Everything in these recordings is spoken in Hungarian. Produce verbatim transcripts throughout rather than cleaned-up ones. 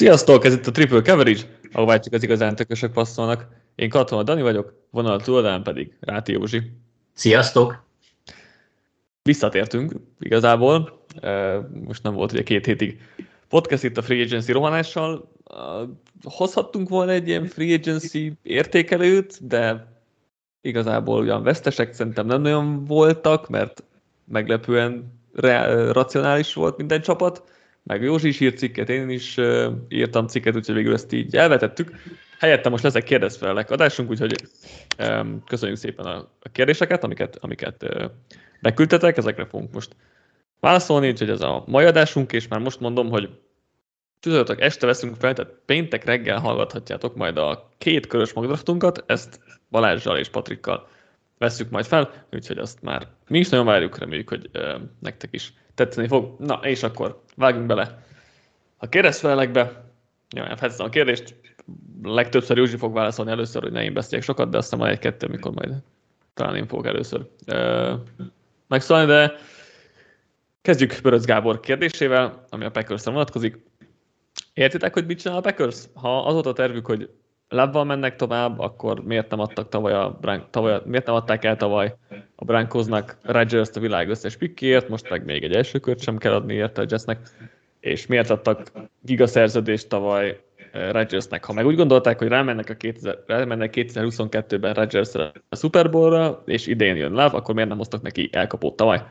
Sziasztok, ez itt a Triple Coverage, ahová csak az igazán tökösök passzolnak. Én Katona Dani vagyok, vonal túloldalán pedig Ráti Józsi. Sziasztok! Visszatértünk igazából, most nem volt ugye két hétig podcast itt a Free Agency rohanással. Hozhattunk volna egy ilyen Free Agency értékelőt, de igazából ugyan vesztesek szerintem nem nagyon voltak, mert meglepően re- racionális volt minden csapat. Meg Józsi is írt cikket, én is uh, írtam cikket, úgyhogy végül ezt így elvetettük. Helyette most leszek kérdezfelelek adásunk, úgyhogy um, köszönjük szépen a, a kérdéseket, amiket, amiket uh, beküldtetek, ezekre fogunk most válaszolni, úgyhogy ez a mai adásunk, és már most mondom, hogy csütörtök este veszünk fel, tehát péntek reggel hallgathatjátok majd a két körös magdraftunkat, ezt Balázsral és Patrikkal vesszük majd fel, úgyhogy azt már mi is nagyon várjuk, reméljük, hogy uh, nektek is tetszeni fog. Na, és akkor vágjunk bele a kérdezfelelekbe. Nyilván felteszem a kérdést. Legtöbbször Józsi fog válaszolni először, hogy ne én beszéljek sokat, de aztán majd egy-kettő, amikor majd talán én fogok először uh, megszólni, de kezdjük Böröc Gábor kérdésével, ami a Packersre vonatkozik. Értitek, hogy mit csinál a Packers? Ha az volt a tervük, hogy Love-val mennek tovább, akkor miért nem adtak tavaly a Brán... tavaly... miért nem adták el tavaly a Broncosnak Rodgers-t a világ összes pikkiért, most meg még egy első kört sem kell adni érte a Jetsnek, és miért adtak gigaszerződést tavaly Rodgersnek? Ha meg úgy gondolták, hogy rámennek a kétezer-huszonkettőben Rodgersre a Superborral, és idén jön Love, akkor miért nem hoztak neki elkapót tavaly?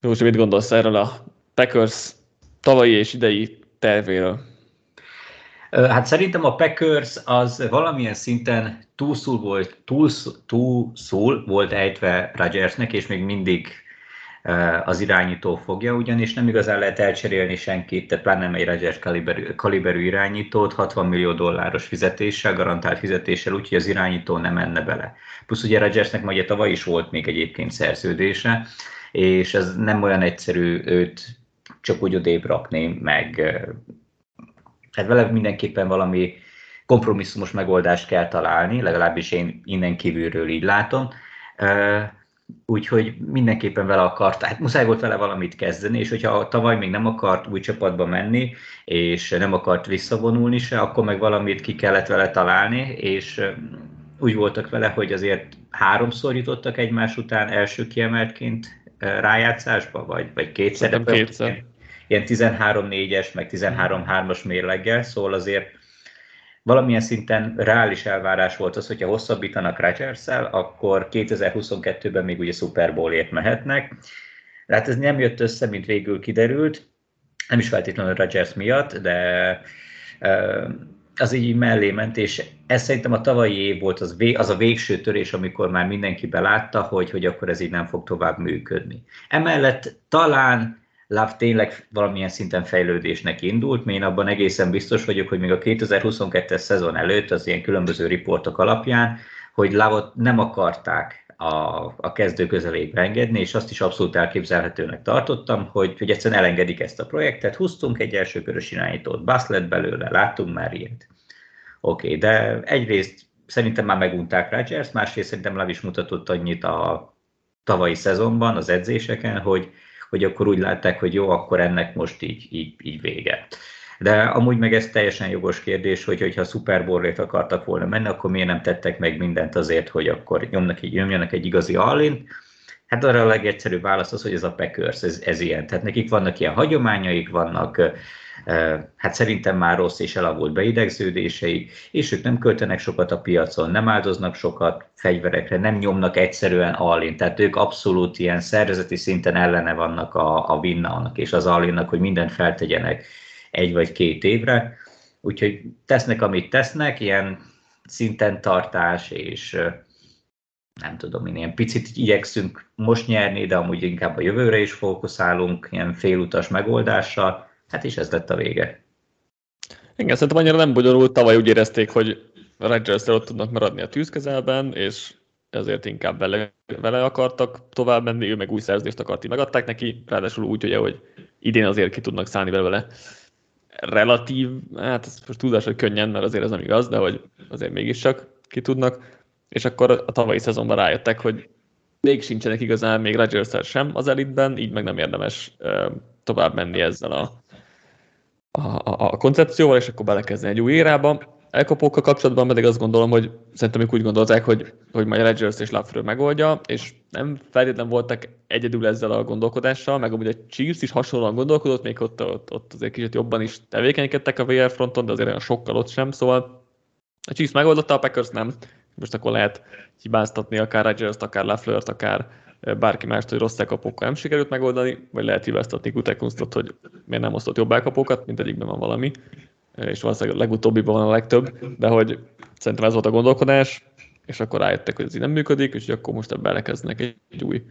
Józsi, mit gondolsz erről a Packers tavalyi és idei tervéről? Hát szerintem a Packers az valamilyen szinten túlszul volt, túlszul, túlszul volt ejtve Rodgersnek, és még mindig az irányító fogja, ugyanis nem igazán lehet elcserélni senkit, tehát pláne nem egy Rodgers kaliberű, kaliberű irányítót, hatvan millió dolláros fizetéssel, garantált fizetéssel, úgyhogy az irányító nem menne bele. Plusz ugye Rodgersnek majd tavaly is volt még egyébként szerződése, és ez nem olyan egyszerű őt csak úgy odébb rakni, meg... Tehát vele mindenképpen valami kompromisszumos megoldást kell találni, legalábbis én innen kívülről így látom. Úgyhogy mindenképpen vele akart, hát muszáj volt vele valamit kezdeni, és hogyha tavaly még nem akart új csapatba menni, és nem akart visszavonulni se, akkor meg valamit ki kellett vele találni, és úgy voltak vele, hogy azért háromszor jutottak egymás után első kiemeltként rájátszásba, vagy, vagy kétszer. Nem kétszer. Ilyen tizenhárom négyes, meg tizenhárom hármas mérleggel, szóval azért valamilyen szinten reális elvárás volt az, hogyha hosszabbítanak Rodgers-szel, akkor kétezer-huszonkettőben még ugye Super Bowlért mehetnek. De hát ez nem jött össze, mint végül kiderült, nem is feltétlenül Rodgers miatt, de az így mellé ment, és ez szerintem a tavalyi év volt az, az a végső törés, amikor már mindenki belátta, hogy, hogy akkor ez így nem fog tovább működni. Emellett talán Love tényleg valamilyen szinten fejlődésnek indult, mert én abban egészen biztos vagyok, hogy még a kétezer-huszonkettes szezon előtt az ilyen különböző riportok alapján, hogy Love-ot nem akarták a, a kezdő közelébe engedni, és azt is abszolút elképzelhetőnek tartottam, hogy, hogy egyszerűen elengedik ezt a projektet, húztunk egy első körös irányítót, bassz lett belőle, láttunk már ilyet. Oké, okay, de egyrészt szerintem már megunták Rodgers, másrészt szerintem Love is mutatott annyit a tavalyi szezonban, az edzéseken, hogy hogy akkor úgy látták, hogy jó, akkor ennek most így, így, így vége. De amúgy meg ez teljesen jogos kérdés, hogy ha Super Bowl-ért akartak volna menni, akkor miért nem tettek meg mindent azért, hogy akkor nyomnak egy, nyomjanak egy igazi allint? Hát arra a legegyszerűbb válasz az, hogy ez a Packers, ez, ez ilyen. Tehát nekik vannak ilyen hagyományaik, vannak, hát szerintem már rossz és elavult beidegződéseik, és ők nem költenek sokat a piacon, nem áldoznak sokat fegyverekre, nem nyomnak egyszerűen allint. Tehát ők abszolút ilyen szervezeti szinten ellene vannak a, a winnának és az allinnak, hogy mindent feltegyenek egy vagy két évre. Úgyhogy tesznek, amit tesznek, ilyen szinten tartás és... nem tudom, én ilyen picit igyekszünk most nyerni, de amúgy inkább a jövőre is fókuszálunk, ilyen félutas megoldással, hát és ez lett a vége. Igen, szerintem annyira nem bonyolult, tavaly úgy érezték, hogy Rodgers-szel ott tudnak maradni a tűzkezelben, és ezért inkább vele, vele akartak tovább menni, ő meg új szerződést akart, így megadták neki, ráadásul úgy, ugye, hogy idén azért ki tudnak szállni vele relatív, hát ez most tudás, hogy könnyen, mert azért ez nem igaz, de hogy azért mégis csak ki tudnak. És akkor a tavalyi szezonban rájöttek, hogy még sincsenek igazán, még Rodgers sem az elitben, így meg nem érdemes uh, tovább menni ezzel a a, a, a koncepcióval, és akkor belekezdeni egy új érába. Elkapókkal kapcsolatban pedig azt gondolom, hogy szerintem ők úgy gondolták, hogy, hogy majd Rodgers és Love megoldja, és nem feltétlenül voltak egyedül ezzel a gondolkodással, meg amúgy a Chiefs is hasonlóan gondolkodott, még ott, ott, ott azért kicsit jobban is tevékenykedtek a vé er fronton, de azért olyan sokkal ott sem, szóval a Chiefs megoldotta, a Packers nem. Most akkor lehet hibáztatni akár Rodgers-t, akár Lafleur-t, akár bárki mást, hogy rossz elkapókkal nem sikerült megoldani, vagy lehet hibáztatni Gutekunsztot, hogy miért nem osztott jobb elkapókat, mindegyikben van valami, és valószínűleg legutóbbiban van a legtöbb, de hogy szerintem ez volt a gondolkodás, és akkor rájöttek, hogy ez így nem működik, és akkor most ebben elkezdenek egy új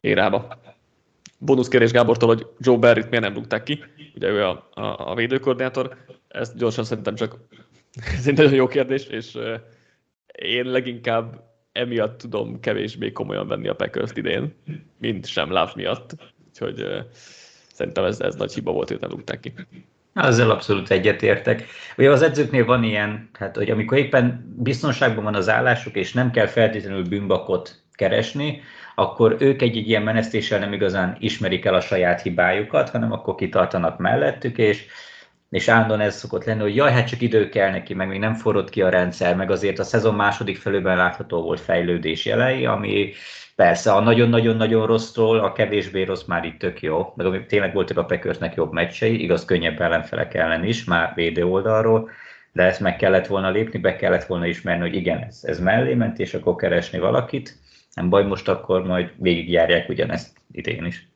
érába. Bónusz kérdés Gábortól, hogy Joe Barrett miért nem rúgták ki, ugye ő a, a, a védőkoordinátor, ezt gyorsan szerintem csak, ez egy nagyon jó kérdés, és én leginkább emiatt tudom kevésbé komolyan venni a Packers-t idén, mint sem Love miatt, úgyhogy szerintem ez, ez nagy hiba volt, hogy nem rúgták ki. Azzal abszolút egyetértek. Ugye az edzőknél van ilyen, hát, hogy amikor éppen biztonságban van az állásuk, és nem kell feltétlenül bűnbakot keresni, akkor ők egy-egy ilyen menesztéssel nem igazán ismerik el a saját hibájukat, hanem akkor kitartanak mellettük, és, és állandóan ez szokott lenni, hogy jaj, hát csak idő kell neki, meg még nem forrott ki a rendszer, meg azért a szezon második felében látható volt fejlődés jelei, ami persze a nagyon-nagyon-nagyon rossztól, a kevésbé rossz már itt tök jó, meg tényleg voltak a Packersnek jobb meccsei, igaz, könnyebb ellenfelek ellen is, már védő oldalról, de ezt meg kellett volna lépni, be kellett volna ismerni, hogy igen, ez, ez mellé ment, és akkor keresni valakit. Nem baj, most akkor majd végigjárják ugyanezt idén is.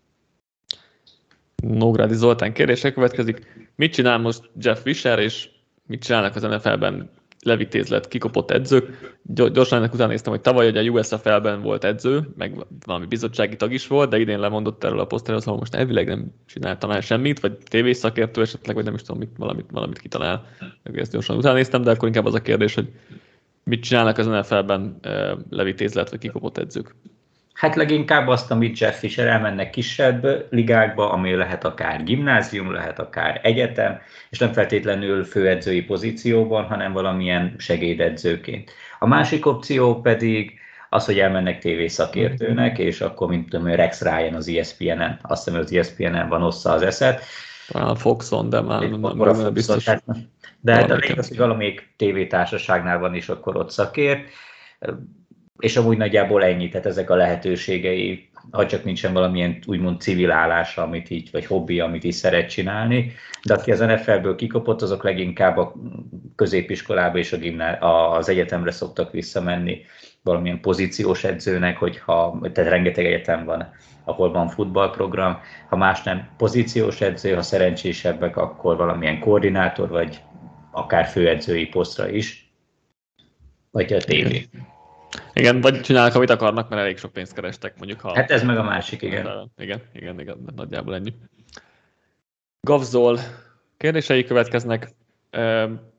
Nógrádi Zoltán kérdése következik. Mit csinál most Jeff Fisher, és mit csinálnak az en ef el-ben levitézlet, kikopott edzők? Gyorsan ennek után néztem, hogy tavaly ugye a u es ef el-ben volt edző, meg valami bizottsági tag is volt, de idén lemondott erről a posztról, szóval most elvileg nem csináltam el semmit, vagy tévés szakértő esetleg, vagy nem is tudom, mit, valamit, valamit kitalál. Ezt gyorsan után néztem, de akkor inkább az a kérdés, hogy mit csinálnak az en ef el-ben levitézlet, vagy kikopott edzők? Hát leginkább azt, amit Jeff Fisher, elmennek kisebb ligákba, ami lehet akár gimnázium, lehet akár egyetem, és nem feltétlenül főedzői pozícióban, hanem valamilyen segédedzőként. A másik opció pedig az, hogy elmennek tévészakértőnek, és akkor, mint tudom, Rex Ryan az í es pé en-en, azt hiszem, az í es pé en-en van ossza az eszet. A Foxon, de már nem biztos. De hát a lényeg az, hogy valamelyik tévétársaságnál van, és akkor ott szakért. És amúgy nagyjából ennyi, tehát ezek a lehetőségei, ha csak nincsen valamilyen úgymond civil állása, amit így, vagy hobbi, amit így szeret csinálni, de aki az en ef el-ből kikopott, azok leginkább a középiskolába és a gimná- az egyetemre szoktak visszamenni valamilyen pozíciós edzőnek, hogyha, tehát rengeteg egyetem van, ahol van futballprogram, ha más nem pozíciós edző, ha szerencsésebbek, akkor valamilyen koordinátor, vagy akár főedzői posztra is, vagy a tévé. Igen, vagy csinálnak, amit akarnak, mert elég sok pénzt kerestek, mondjuk. Ha hát ez meg a másik, igen. Igen, igen, igen, nagyjából ennyi. Gavzol kérdései következnek.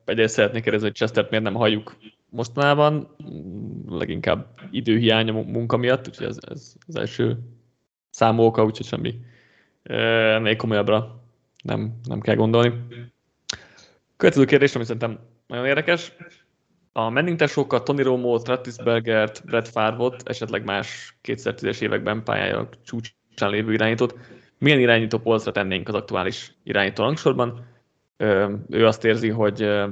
Egyrészt szeretnék kérdezni, hogy Chestert miért nem halljuk mostanában, leginkább időhiány a munka miatt, úgyhogy ez, ez az első számú oka, úgyhogy semmi még komolyabbra nem, nem kell gondolni. Következő kérdés, ami szerintem nagyon érdekes. A Manning tesókkal, Tony Romo-t, Roethlisbergert, Brett Favre-ot, esetleg más kétezer-tízes években pályája csúcsán lévő irányítót, milyen irányító polcra tennénk az aktuális irányító rangsorban? Ö, ő azt érzi, hogy ö,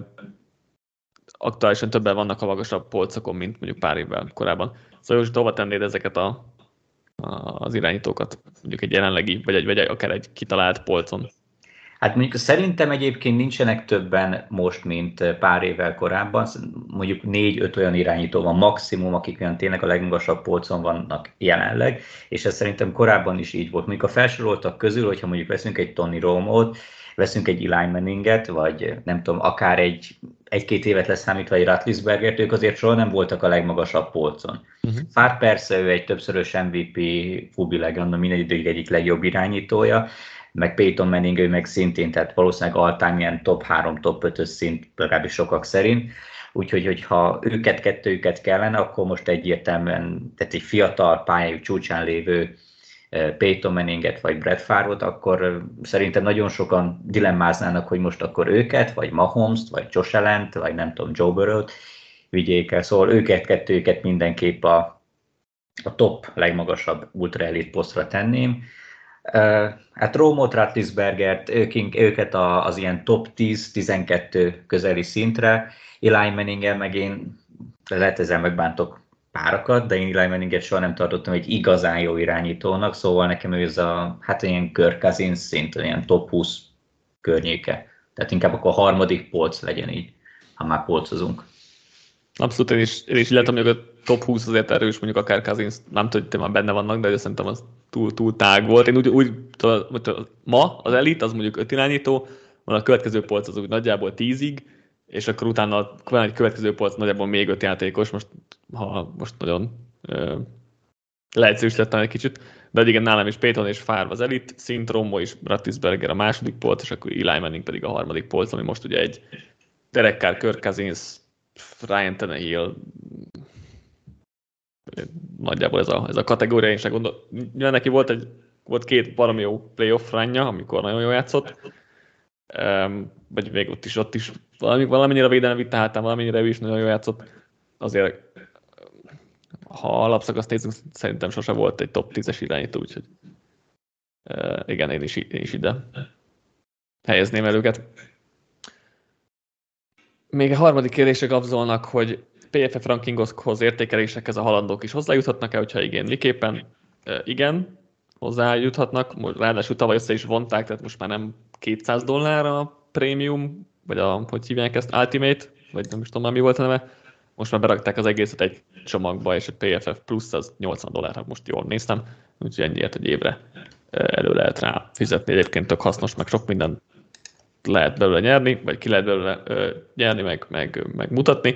aktuálisan többen vannak a magasabb polcokon, mint mondjuk pár évvel korábban. Szóval Józsi, hova tennéd ezeket a, a, az irányítókat? Mondjuk egy jelenlegi, vagy, egy, vagy akár egy kitalált polcon? Hát mondjuk szerintem egyébként nincsenek többen most, mint pár évvel korábban. Mondjuk négy-öt olyan irányító van maximum, akik olyan tényleg a legmagasabb polcon vannak jelenleg, és ez szerintem korábban is így volt. Mondjuk a felsoroltak közül, hogyha mondjuk veszünk egy Tony Romo-t, veszünk egy Eli Manninget, vagy nem tudom, akár egy, egy-két évet leszámítva egy Roethlisbergert, ők azért soha nem voltak a legmagasabb polcon. Uh-huh. Favre persze, ő egy többszörös em vé pé, Fubi Legend, minden időig egyik legjobb irányítója, meg Peyton Manning, ő meg szintén, tehát valószínűleg all-time ilyen top három, top ötös szint, legalábbis sokak szerint. Úgyhogy, hogyha őket, kettőjüket kellene, akkor most egyértelműen, tehát egy fiatal pályájú csúcsán lévő Peyton Manninget vagy Brett Favre-ot, akkor szerintem nagyon sokan dilemmáznának, hogy most akkor őket, vagy Mahomes-t, vagy Josh Allen-t, vagy nem tudom, Joe Barrett-t vigyék el. Szóval őket, kettőjüket mindenképp a, a top legmagasabb ultra-elit posztra tenném. Hát Rómot, Roethlisbergert, őket az ilyen top tíz-tizenkettő közeli szintre, Eli Manninggel meg én, lehet ezzel megbántok párakat, de én Eli Manninget soha nem tartottam egy igazán jó irányítónak, szóval nekem ő ez a, hát ilyen Kirk Cousins szint, ilyen top húsz környéke. Tehát inkább akkor a harmadik polc legyen így, ha már polcozunk. Abszolút, én is, én is illetem, hogy a top húsz azért erős, mondjuk akár Cousins, nem tudom, hogy már benne vannak, de szerintem az túl, túl tág volt. Én úgy, úgy ma az elit, az mondjuk öt irányító, van a következő polc az úgy nagyjából tízig, és akkor utána van egy következő polc nagyjából még öt játékos, most, ha most nagyon leegyszerűsítettem egy kicsit, de igen, nálam is Payton és Favre az elit szint, Romo és Roethlisberger a második polc, és akkor Eli Manning pedig a harmadik polc, ami most ugye egy Derek Carr, Kirk Cousins, Ryan Tannehill, nagyjából ez a, ez a kategória, én sem gondolom. Nyilván neki volt, egy, volt két valami jó playoff ránja, amikor nagyon jól játszott, um, vagy még ott is, ott is valamennyire védelem vitte hátán, valamennyire ő is nagyon jól játszott. Azért, ha alapszakaszt nézzünk, szerintem sose volt egy top tízes irányító, úgyhogy uh, igen, én is, én is ide helyezném el őket. Még a harmadik kérdésre kapcsolnak, hogy pé ef ef rankingokhoz, értékelésekhez a halandók is hozzájuthatnak-e, hogyha igen, miképpen? E, igen, hozzájuthatnak, ráadásul tavaly össze is vonták, tehát most már nem kétszáz dollár a prémium, vagy a, hogy hívják ezt, Ultimate, vagy nem is tudom már mi volt a neve, most már berakták az egészet egy csomagba, és a pé ef ef plusz az nyolcvan dollár, most jól néztem, úgyhogy ennyiért egy évre elő lehet rá fizetni, egyébként tök hasznos, meg sok minden lehet belőle nyerni, vagy ki lehet belőle ö, nyerni, meg, meg, meg mutatni,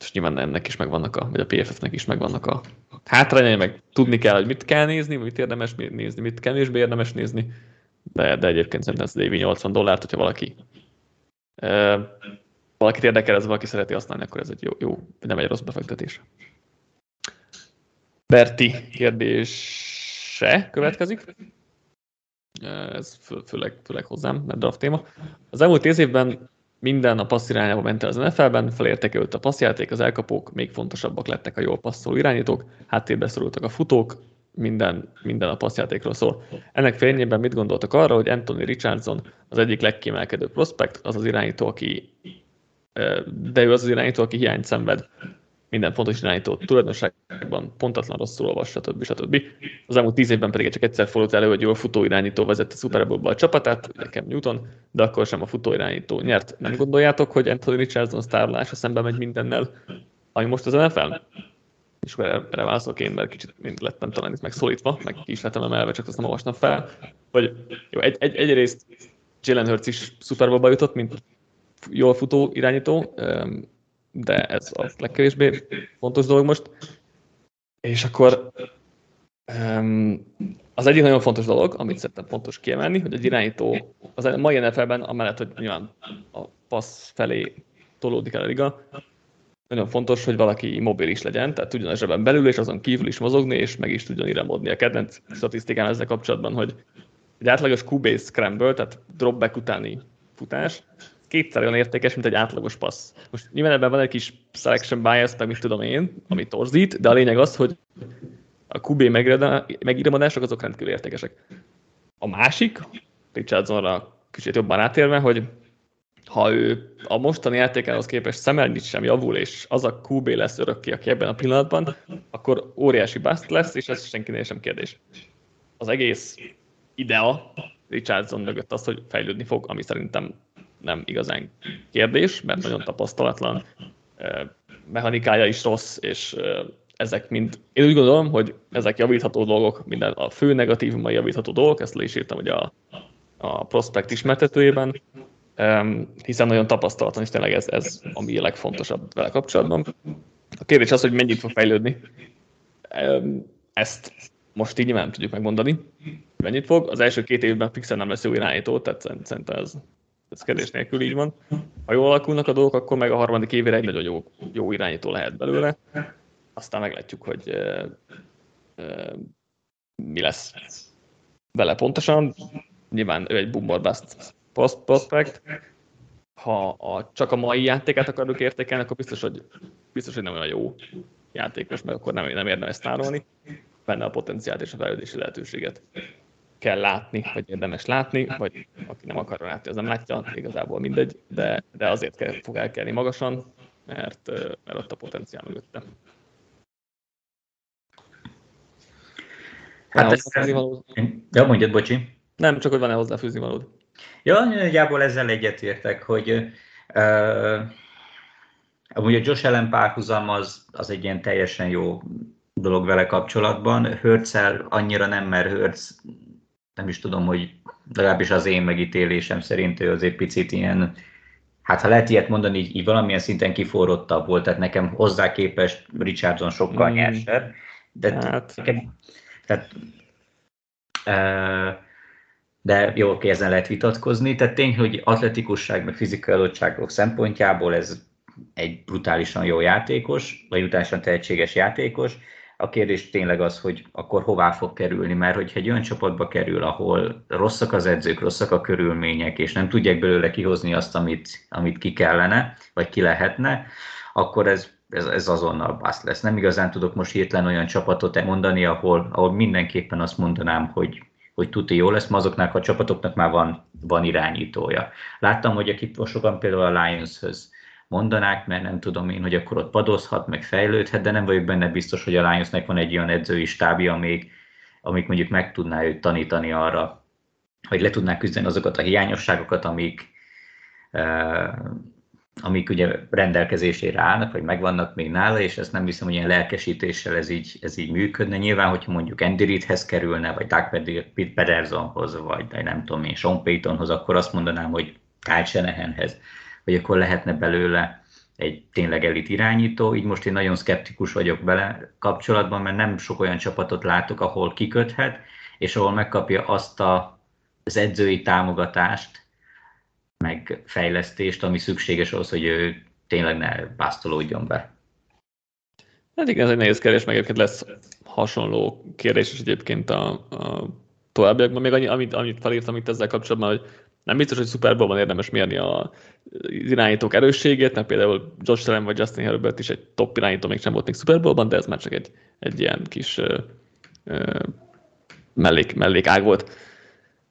és nyilván ennek is megvannak, a, vagy a pé ef ef-nek is megvannak a hátrányai, meg tudni kell, hogy mit kell nézni, mit érdemes nézni, mit kevésbé érdemes nézni, de, de egyébként szerintem ez az évi nyolcvan dollárt, hogyha valaki ö, valakit érdekel, ez valaki szereti használni, akkor ez egy jó, jó, nem egy rossz befektetés. Berti kérdése következik. Ez fő, főleg, főleg hozzám, mert draft téma. Az elmúlt tíz évben minden a passz irányába ment el az en ef el-ben, felértékelődött a passzjáték, az elkapók, még fontosabbak lettek a jól passzoló irányítók, háttérbe szorultak a futók, minden, minden a passzjátékról szól. Ennek fényében mit gondoltak arra, hogy Anthony Richardson az egyik legkiemelkedő prospekt, az az irányító, aki, de ő az az irányító, aki hiányt szenved, minden fontos irányító tulajdonságban pontatlan, rosszul olvas, stb. stb. Az elmúlt tíz évben pedig csak egyszer fordult elő, hogy jól futó irányító vezette Superborral a csapatát, nekem Newton, de akkor sem a futó irányító nyert. Nem gondoljátok, hogy Anthony Richardson sztárlása szembe megy mindennel, ami most az en ef el? És erre, erre válaszolok én, mert kicsit mind lettem talán itt megszólítva, meg ki is lettem emelve, csak azt nem olvasnám fel, hogy jó, egy, egy, egyrészt Jalen Hurts is Superborba jutott, mint jól futó irányító, de ez a legkevésbé fontos dolog most. És akkor az egyik nagyon fontos dolog, amit szerintem fontos kiemelni, hogy egy irányító az mai en ef el-ben, amellett, hogy nyilván a passz felé tolódik el a liga, nagyon fontos, hogy valaki mobilis legyen, tehát tudjon a zsebben belül és azon kívül is mozogni, és meg is tudjon iramodni. A kedvenc statisztikán ezzel kapcsolatban, hogy egy átlagos kú bé scramble, tehát dropback utáni futás, kétszer olyan értékes, mint egy átlagos passz. Most nyilván ebben van egy kis selection bias, meg mit tudom én, ami torzít, de a lényeg az, hogy a kú bé megíramadások azok rendkívül értékesek. A másik, Richardsonra kicsit jobban átérve, hogy ha ő a mostani játékához képest szemelnyit sem javul, és az a kú bé lesz örökké, aki ebben a pillanatban, akkor óriási bust lesz, és ez senkinél sem kérdés. Az egész idea Richardson mögött az, hogy fejlődni fog, ami szerintem nem igazán kérdés, mert nagyon tapasztalatlan, mechanikája is rossz, és ezek mind, én úgy gondolom, hogy ezek javítható dolgok, minden a fő negatív, majd javítható dolgok, ezt le is írtam ugye a, a prospekt ismertetőjében, hiszen nagyon tapasztalatlan, és tényleg ez, ez ami a legfontosabb vele kapcsolatban. A kérdés az, hogy mennyit fog fejlődni, ezt most így nem tudjuk megmondani, mennyit fog. Az első két évben fixen nem lesz jó irányító, tehát szerintem ez Ez kérdés nélkül így van. Ha jól alakulnak a dolgok, akkor meg a harmadik évére egy nagyon jó, jó irányító lehet belőle. Aztán meglátjuk, hogy e, e, mi lesz vele pontosan. Nyilván ő egy boomer bust prospect. Ha a, csak a mai játékát akarjuk értékelni, akkor biztos, hogy, biztos, hogy nem olyan jó játékos, mert akkor nem, nem érdemes tárolni. Benne a potenciált és a fejlődési lehetőséget. kell látni, vagy érdemes látni, vagy aki nem akar látni, az nem látja, igazából mindegy, de, de azért kell, fog elkelni magasan, mert, mert ott a potenciál mögöttem. Hát ez... Ja, mondjad, bocsi. Nem, csak hogy van-e hozzáfűzni valód. Ja, nagyjából ezzel egyetértek, hogy uh, amúgy a Josh Allen párhuzam az, az egy ilyen teljesen jó dolog vele kapcsolatban. Hurts-el annyira nem, mert Hurts, nem is tudom, hogy legalábbis az én megítélésem szerint ő azért picit ilyen, hát ha lehet ilyet mondani, így, így valamilyen szinten kiforrottabb volt, tehát nekem hozzá képest Richardson sokkal mm. nyersebb, de hát. nekem, tehát, uh, de jó, oké, ezen lehet vitatkozni. Tehát tény, hogy atletikusság, meg fizikai adottságok szempontjából ez egy brutálisan jó játékos, vagy brutálisan tehetséges játékos. A kérdés tényleg az, hogy akkor hová fog kerülni, mert hogyha egy olyan csapatba kerül, ahol rosszak az edzők, rosszak a körülmények, és nem tudják belőle kihozni azt, amit, amit ki kellene, vagy ki lehetne, akkor ez, ez, ez azonnal bassz lesz. Nem igazán tudok most hirtelen olyan csapatot mondani, ahol, ahol mindenképpen azt mondanám, hogy hogy tuti jó lesz, ma azoknak a csapatoknak már van, van irányítója. Láttam, hogy akik sokan például a Lions-höz mondanák, mert nem tudom én, hogy akkor ott padozhat, meg fejlődhet, de nem vagyok benne biztos, hogy a Lionsnek van egy olyan edzői stábja, amik, amik mondjuk meg tudná őt tanítani arra, hogy le tudná küzdeni azokat a hiányosságokat, amik, eh, amik ugye rendelkezésére állnak, vagy megvannak még nála, és ezt nem hiszem, hogy ilyen lelkesítéssel ez így, ez így működne. Nyilván, hogyha mondjuk Andy Reidhez kerülne, vagy Doug Pedersonhoz, vagy nem tudom én, Sean Paytonhoz, akkor azt mondanám, hogy Kyle Shanahanhez, hogy akkor lehetne belőle egy tényleg elit irányító. Így most én nagyon szkeptikus vagyok vele kapcsolatban, mert nem sok olyan csapatot látok, ahol kiköthet, és ahol megkapja azt a, az edzői támogatást, meg fejlesztést, ami szükséges ahhoz, hogy ő tényleg ne básztolódjon be. Hát igen, ez egy nehéz kérdés, meg egyébként lesz hasonló kérdés is egyébként a, a továbbiakban. Még annyi, amit, amit felírtam itt ezzel kapcsolatban, hogy nem biztos, hogy Superborban érdemes mérni az irányítók erősségét, mert például Josh Allen vagy Justin Herbert is egy top irányító, még sem volt még Superborban, de ez már csak egy, egy ilyen kis ö, ö, mellék, mellékág volt.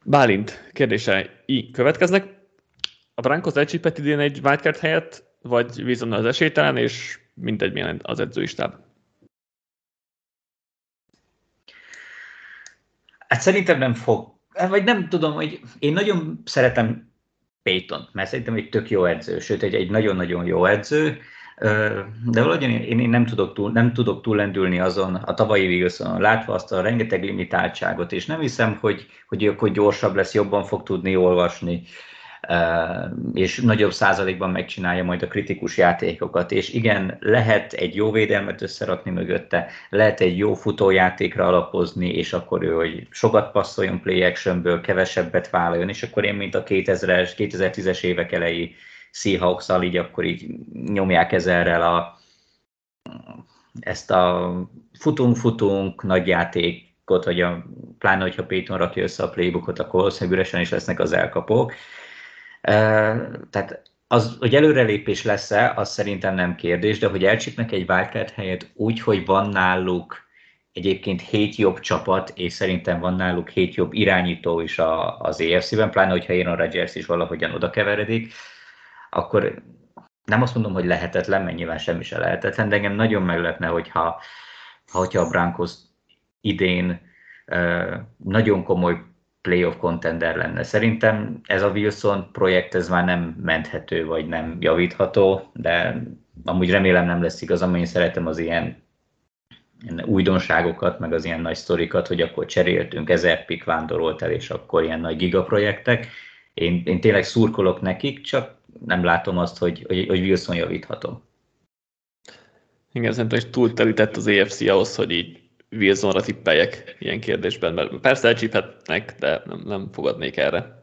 Bálint kérdései következnek. A Broncos elcsípett idén egy wildcard helyett, vagy Wilson az esélytelen, és mindegy, milyen az edzői stáb? Hát szerintem nem fog. Vagy nem tudom, hogy én nagyon szeretem Paytont, mert szerintem egy tök jó edző, sőt egy, egy nagyon-nagyon jó edző, de valójában én, én nem tudok túl, nem tudok túllendülni azon a tavalyi Wilsonon, látva azt a rengeteg limitáltságot, és nem hiszem, hogy, hogy akkor gyorsabb lesz, jobban fog tudni olvasni, és nagyobb százalékban megcsinálja majd a kritikus játékokat, és igen, lehet egy jó védelmet összerakni mögötte, lehet egy jó futójátékra alapozni, és akkor ő, hogy sokat passzoljon play actionből, kevesebbet vállaljon, és akkor én, mint a kétezres, kétezer-tízes évek elejé Seahawks-al, így akkor így nyomják ezerrel a, ezt a futunk-futunk nagy játékot, vagy a, pláne, hogyha Payton rakja össze a playbookot, akkor valószínűleg üresen is lesznek az elkapók. Uh, tehát az, hogy előrelépés lesz-e, az szerintem nem kérdés, de hogy elcsípnek egy wildcard helyet úgy, hogy van náluk egyébként hét jobb csapat, és szerintem van náluk hét jobb irányító is a, az á ef cé-ben, pláne hogyha Aaron Rodgers is valahogyan oda keveredik, akkor nem azt mondom, hogy lehetetlen, mert nyilván semmi se lehetetlen, de engem nagyon meglepne, hogyha, hogyha a Broncos idén uh, nagyon komoly playoff contender lenne. Szerintem ez a Wilson projekt, ez már nem menthető, vagy nem javítható, de amúgy remélem nem lesz igaz, amúgy én szeretem az ilyen, ilyen újdonságokat, meg az ilyen nagy sztorikat, hogy akkor cseréltünk, ezer pik vándorolt el, és akkor ilyen nagy gigaprojektek. Én, én tényleg szurkolok nekik, csak nem látom azt, hogy, hogy, hogy Wilson javítható. Igen, szerintem is túl telített az á ef cé ahhoz, hogy így Wilsonra tippeljek ilyen kérdésben, mert persze elcsíphetnek, de nem, nem fogadnék erre.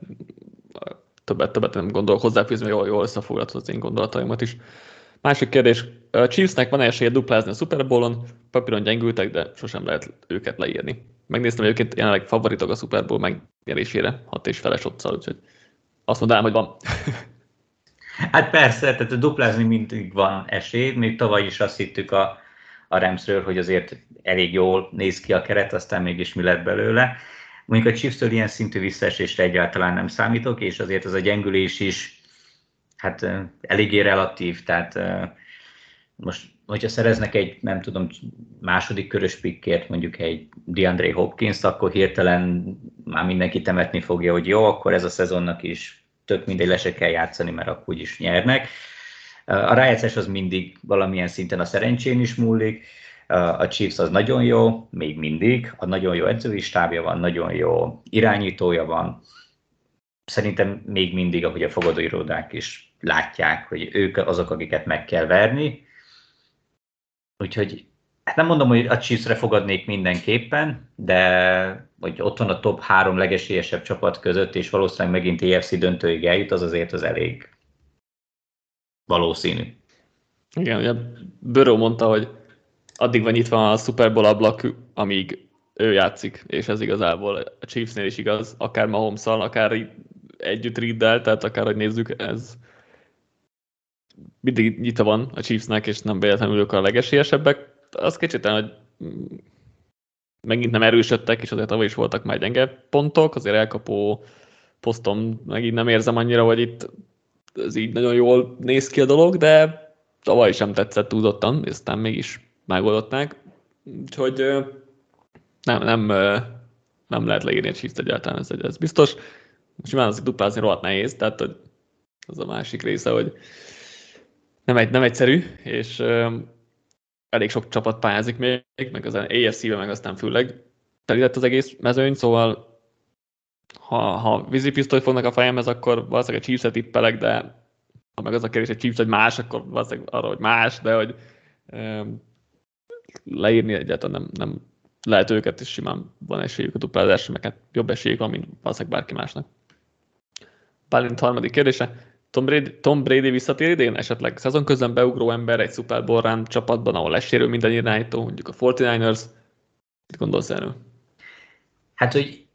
Többet, többet nem gondolok hozzáfűzni, jól, jól összefoglaltad az én gondolataimat is. Másik kérdés, a Chiefsnek van esélye duplázni a Super Bowl-on? Papíron gyengültek, de sosem lehet őket leírni. Megnéztem egyébként, jelenleg favoritok a Super Bowl megnyerésére, hat és feles otszal, úgyhogy azt mondanám, hogy van. Hát persze, tehát duplázni mindig van esély, még tavaly is azt hittük a a Ramsről, hogy azért elég jól néz ki a keret, aztán mégis mi lett belőle. Mondjuk a Chiefstől ilyen szintű visszaesésre egyáltalán nem számítok, és azért ez a gyengülés is hát eléggé relatív, tehát most, hogyha szereznek egy, nem tudom, második körös pikkért, mondjuk egy DeAndre Hopkins, akkor hirtelen már mindenki temetni fogja, hogy jó, akkor ez a szezonnak is tök mindegy, le se kell játszani, mert akkor úgyis nyernek. A rájátszás az mindig valamilyen szinten a szerencsén is múlik, a Chiefs az nagyon jó, még mindig, a nagyon jó edzői stábja van, nagyon jó irányítója van. Szerintem még mindig, ahogy a fogadóirodák is látják, hogy ők azok, akiket meg kell verni. Úgyhogy hát nem mondom, hogy a Chiefsre fogadnék mindenképpen, de hogy ott van a top három legesélyesebb csapat között, és valószínűleg megint á ef cé döntőig eljut, az azért az elég valószínű. Igen, ugye Börö mondta, hogy addig van nyitva a Superbowl ablak, amíg ő játszik, és ez igazából a Chiefsnél is igaz, akár Mahomes-szal, akár együtt Reeddel, tehát akárhogy nézzük, ez mindig nyitva van a Chiefsnek, és nem véletlenül ők a legesélyesebbek. Az kicsit, hogy megint nem erősödtek, és azért tavaly is voltak már gyenge pontok, azért elkapó posztom, megint nem érzem annyira, hogy itt ez így nagyon jól néz ki a dolog, de tavaly sem tetszett túlzottan, és aztán mégis megoldották. Úgyhogy nem, nem, nem lehet leírni a Chiefs-t egyáltalán, ez, ez biztos. Most már azért duplázni rohadt nehéz, tehát hogy az a másik része, hogy nem, egy, nem egyszerű, és elég sok csapat pályázik még, meg az á ef cé-ben, meg aztán főleg telített az egész mezőny, szóval ha, ha vízipisztolyt fognak a fejemhez, akkor valószínűleg a Chiefs-et tippelek, de ha meg az a kérdés, hogy Chiefs vagy más, akkor valószínűleg arra, hogy más, de hogy um, leírni egyáltalán nem, nem lehet őket, és simán van esélyük a duplázásra, meg hát jobb esélyük van, mint valószínűleg bárki másnak. Pálint harmadik kérdése. Tom Brady, Tom Brady visszatér idén, esetleg szezon közben beugró ember egy Superborral csapatban, ahol lesérül minden irányító, mondjuk a negyvenkilencesek. Mit gondolsz erről? Hát, hogy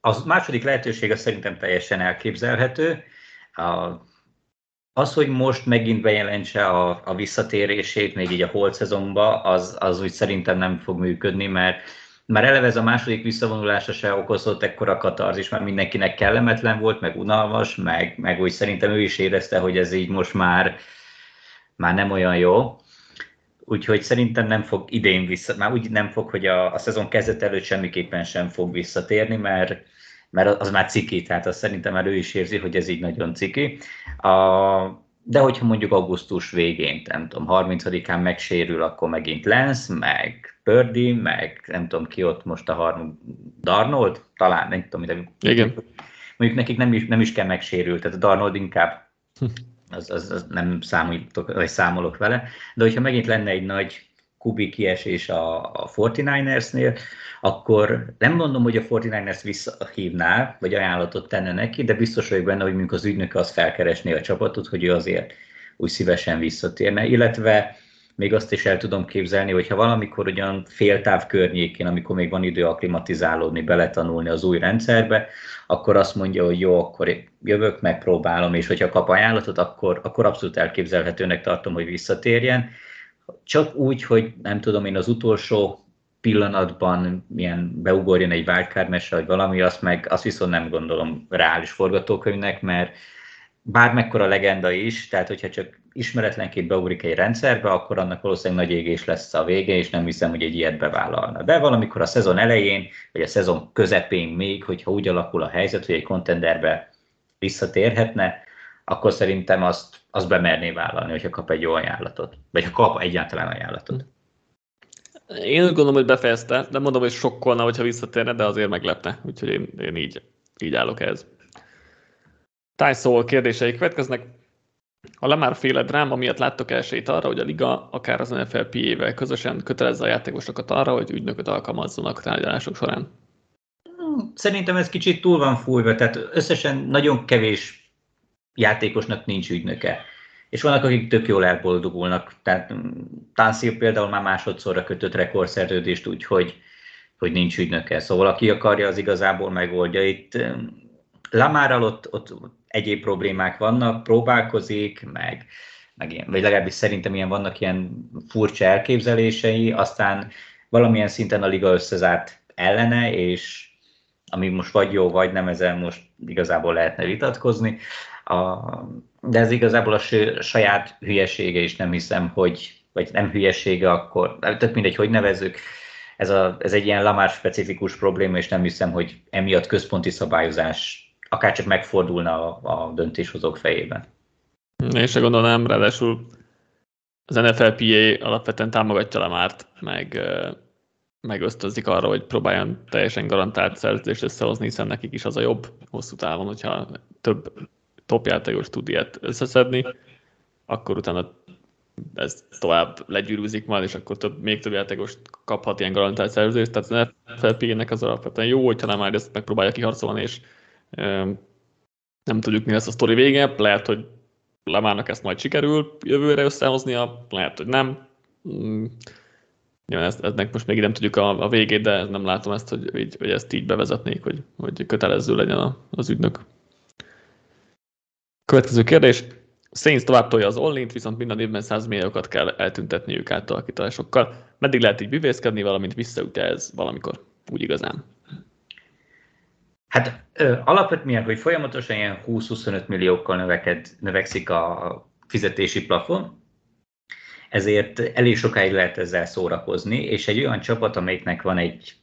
az második lehetőség az szerintem teljesen elképzelhető. Az, hogy most megint bejelentse a, a visszatérését, még így a holt szezonba, az, az úgy szerintem nem fog működni, mert már eleve ez a második visszavonulása se okozott ekkora katarzis, már mindenkinek kellemetlen volt, meg unalmas, meg, meg úgy szerintem ő is érezte, hogy ez így most már, már nem olyan jó. Úgyhogy szerintem nem fog idén vissza, már úgy nem fog, hogy a, a szezon kezdet előtt semmiképpen sem fog visszatérni, mert, mert az már ciki, tehát azt szerintem már ő is érzi, hogy ez így nagyon ciki. A, de hogyha mondjuk augusztus végén, nem tudom, harmincadikán megsérül, akkor megint Lenz, meg Pördi, meg nem tudom ki ott most a harmadik, Darnold, talán, nem tudom, de igen. Mondjuk nekik nem is, nem is kell megsérül, tehát a Darnold inkább, az, az, az nem számolok, vagy számolok vele, de hogyha megint lenne egy nagy kubi kiesés a, a negyvenkilencesnél, akkor nem mondom, hogy a negyvenkilencest visszahívná, vagy ajánlatot tenne neki, de biztos vagyok benne, hogy mondjuk az ügynöke az felkeresné a csapatot, hogy ő azért úgy szívesen visszatérne, illetve még azt is el tudom képzelni, hogyha valamikor ugyan féltáv környékén, amikor még van idő akklimatizálódni, beletanulni az új rendszerbe, akkor azt mondja, hogy jó, akkor jövök, megpróbálom, és hogyha kap ajánlatot, akkor, akkor abszolút elképzelhetőnek tartom, hogy visszatérjen. Csak úgy, hogy nem tudom én, az utolsó pillanatban ilyen beugorjon egy wildcard meccsre, vagy valami, azt meg azt viszont nem gondolom reális forgatókönyvnek, mert bármekkora legenda is, tehát hogyha csak ismeretlenként beugrik egy rendszerbe, akkor annak valószínűleg nagy égés lesz a vége, és nem hiszem, hogy egy ilyet bevállalna. De valamikor a szezon elején, vagy a szezon közepén még, hogyha úgy alakul a helyzet, hogy egy kontenderbe visszatérhetne, akkor szerintem azt, azt bemerné vállalni, hogyha kap egy jó ajánlatot, vagy ha kap egyáltalán ajánlatot. Én úgy gondolom, hogy befejezte, de mondom, hogy sokkolna, hogyha visszatérne, de azért meglepne, úgyhogy én, én így, így állok ehhez. Tájszóval kérdései következnek. A Lamar féle dráma miatt láttok esélyt arra, hogy a liga akár az en ef el pé á-vel közösen kötelezze a játékosokat arra, hogy ügynököt alkalmazzanak tárgyalások során? Szerintem ez kicsit túl van fújva, tehát összesen nagyon kevés játékosnak nincs ügynöke. És vannak, akik tök jól elboldogulnak. Tehát Tansil például már másodszorra kötött rekordszerződést, úgyhogy hogy nincs ügynöke. Szóval aki akarja, az igazából megoldja. Itt Lamárral ott, ott egyéb problémák vannak, próbálkozik, meg, meg ilyen, vagy legalábbis szerintem ilyen vannak ilyen furcsa elképzelései, aztán valamilyen szinten a liga összezárt ellene, és ami most vagy jó, vagy nem, ezzel most igazából lehetne vitatkozni. A, de ez igazából a saját hülyesége is, nem hiszem, hogy, vagy nem hülyesége, akkor tök mindegy, hogy nevezzük. Ez, a, ez egy ilyen Lamar specifikus probléma, és nem hiszem, hogy emiatt központi szabályozás akárcsak megfordulna a, a döntéshozók fejében. Én se gondolnám, ráadásul az en ef el pé á alapvetően támogatja Lamart, meg, meg ösztönzik arra, hogy próbáljon teljesen garantált szerződést összehozni, hiszen nekik is az a jobb hosszú távon, hogyha több topjátékos tud ilyet összeszedni, akkor utána ez tovább legyűrűzik majd, és akkor több, még több játékost kaphat ilyen garantált szerződést. Tehát az en ef el pé á-nek az alapvetően jó, hogyha Lamar ezt megpróbálja kiharcolni, és nem tudjuk, mi lesz a sztori vége, lehet, hogy Lamarnak ezt majd sikerül jövőre összehoznia, lehet, hogy nem. Ja, ezt, ennek most még nem tudjuk a, a végét, de nem látom ezt, hogy, így, hogy ezt így bevezetnék, hogy, hogy kötelező legyen az ügynök. Következő kérdés. Saints tovább tolja az Allint, viszont minden évben száz milliókat kell eltüntetniük átalakításokkal. Meddig lehet így bűvészkedni, valamint visszaütje ez valamikor? Úgy igazán. Hát alapvetően, hogy folyamatosan ilyen húsz-huszonöt milliókkal növeked, növekszik a fizetési plafon, ezért elég sokáig lehet ezzel szórakozni, és egy olyan csapat, amelyiknek van egy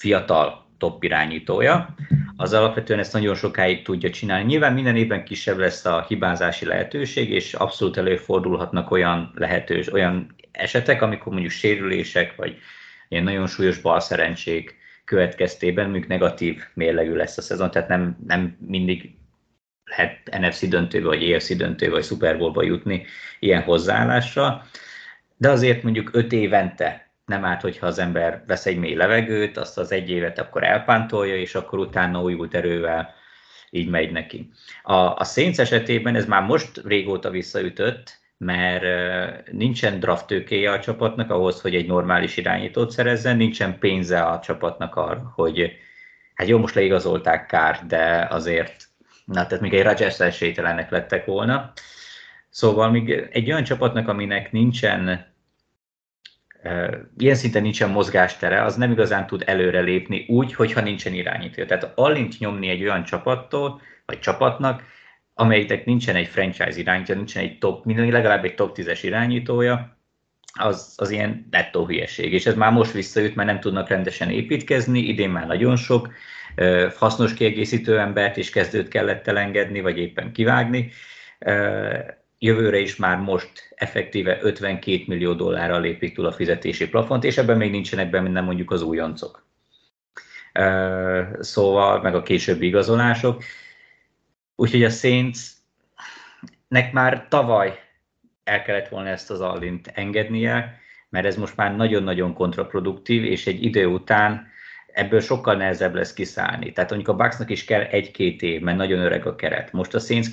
fiatal top irányítója, az alapvetően ezt nagyon sokáig tudja csinálni. Nyilván minden évben kisebb lesz a hibázási lehetőség, és abszolút előfordulhatnak olyan lehetős, olyan esetek, amikor mondjuk sérülések, vagy ilyen nagyon súlyos balszerencsék következtében mondjuk negatív mérlegű lesz a szezon, tehát nem, nem mindig lehet en ef cé döntőbe, vagy e ef cé döntőbe, vagy Super Bowlba jutni ilyen hozzáállással, de azért mondjuk öt évente nem árt, hogyha az ember vesz egy mély levegőt, azt az egy évet akkor elpántolja, és akkor utána újult erővel így megy neki. A, a Saints esetében ez már most régóta visszaütött, mert nincsen draft tőkéje a csapatnak ahhoz, hogy egy normális irányítót szerezzen, nincsen pénze a csapatnak arra, hogy hát jó, most leigazolták kár, de azért, na tehát még egy Rodgers esélytelenek lettek volna. Szóval még egy olyan csapatnak, aminek nincsen, ilyen szinten nincsen mozgástere, az nem igazán tud előrelépni úgy, hogyha nincsen irányító. Tehát allint nyomni egy olyan csapattól, vagy csapatnak, amelyiknek nincsen egy franchise irányítója, nincsen egy top, mindig legalább egy top tízes irányítója, az, az ilyen nettó hülyeség. És ez már most visszaüt, mert nem tudnak rendesen építkezni, idén már nagyon sok ö, hasznos kiegészítő embert és kezdőt kellett elengedni, vagy éppen kivágni. Ö, jövőre is már most effektíve ötvenkét millió dollárral lépik túl a fizetési plafont, és ebben még nincsenek benne minden mondjuk az újoncok. Ö, szóval meg a későbbi igazolások. Úgyhogy a Saintsnek már tavaly el kellett volna ezt az allint engednie, mert ez most már nagyon-nagyon kontraproduktív, és egy idő után ebből sokkal nehezebb lesz kiszállni. Tehát mondjuk a Bucksnak is kell egy-két év, mert nagyon öreg a keret. Most a Saints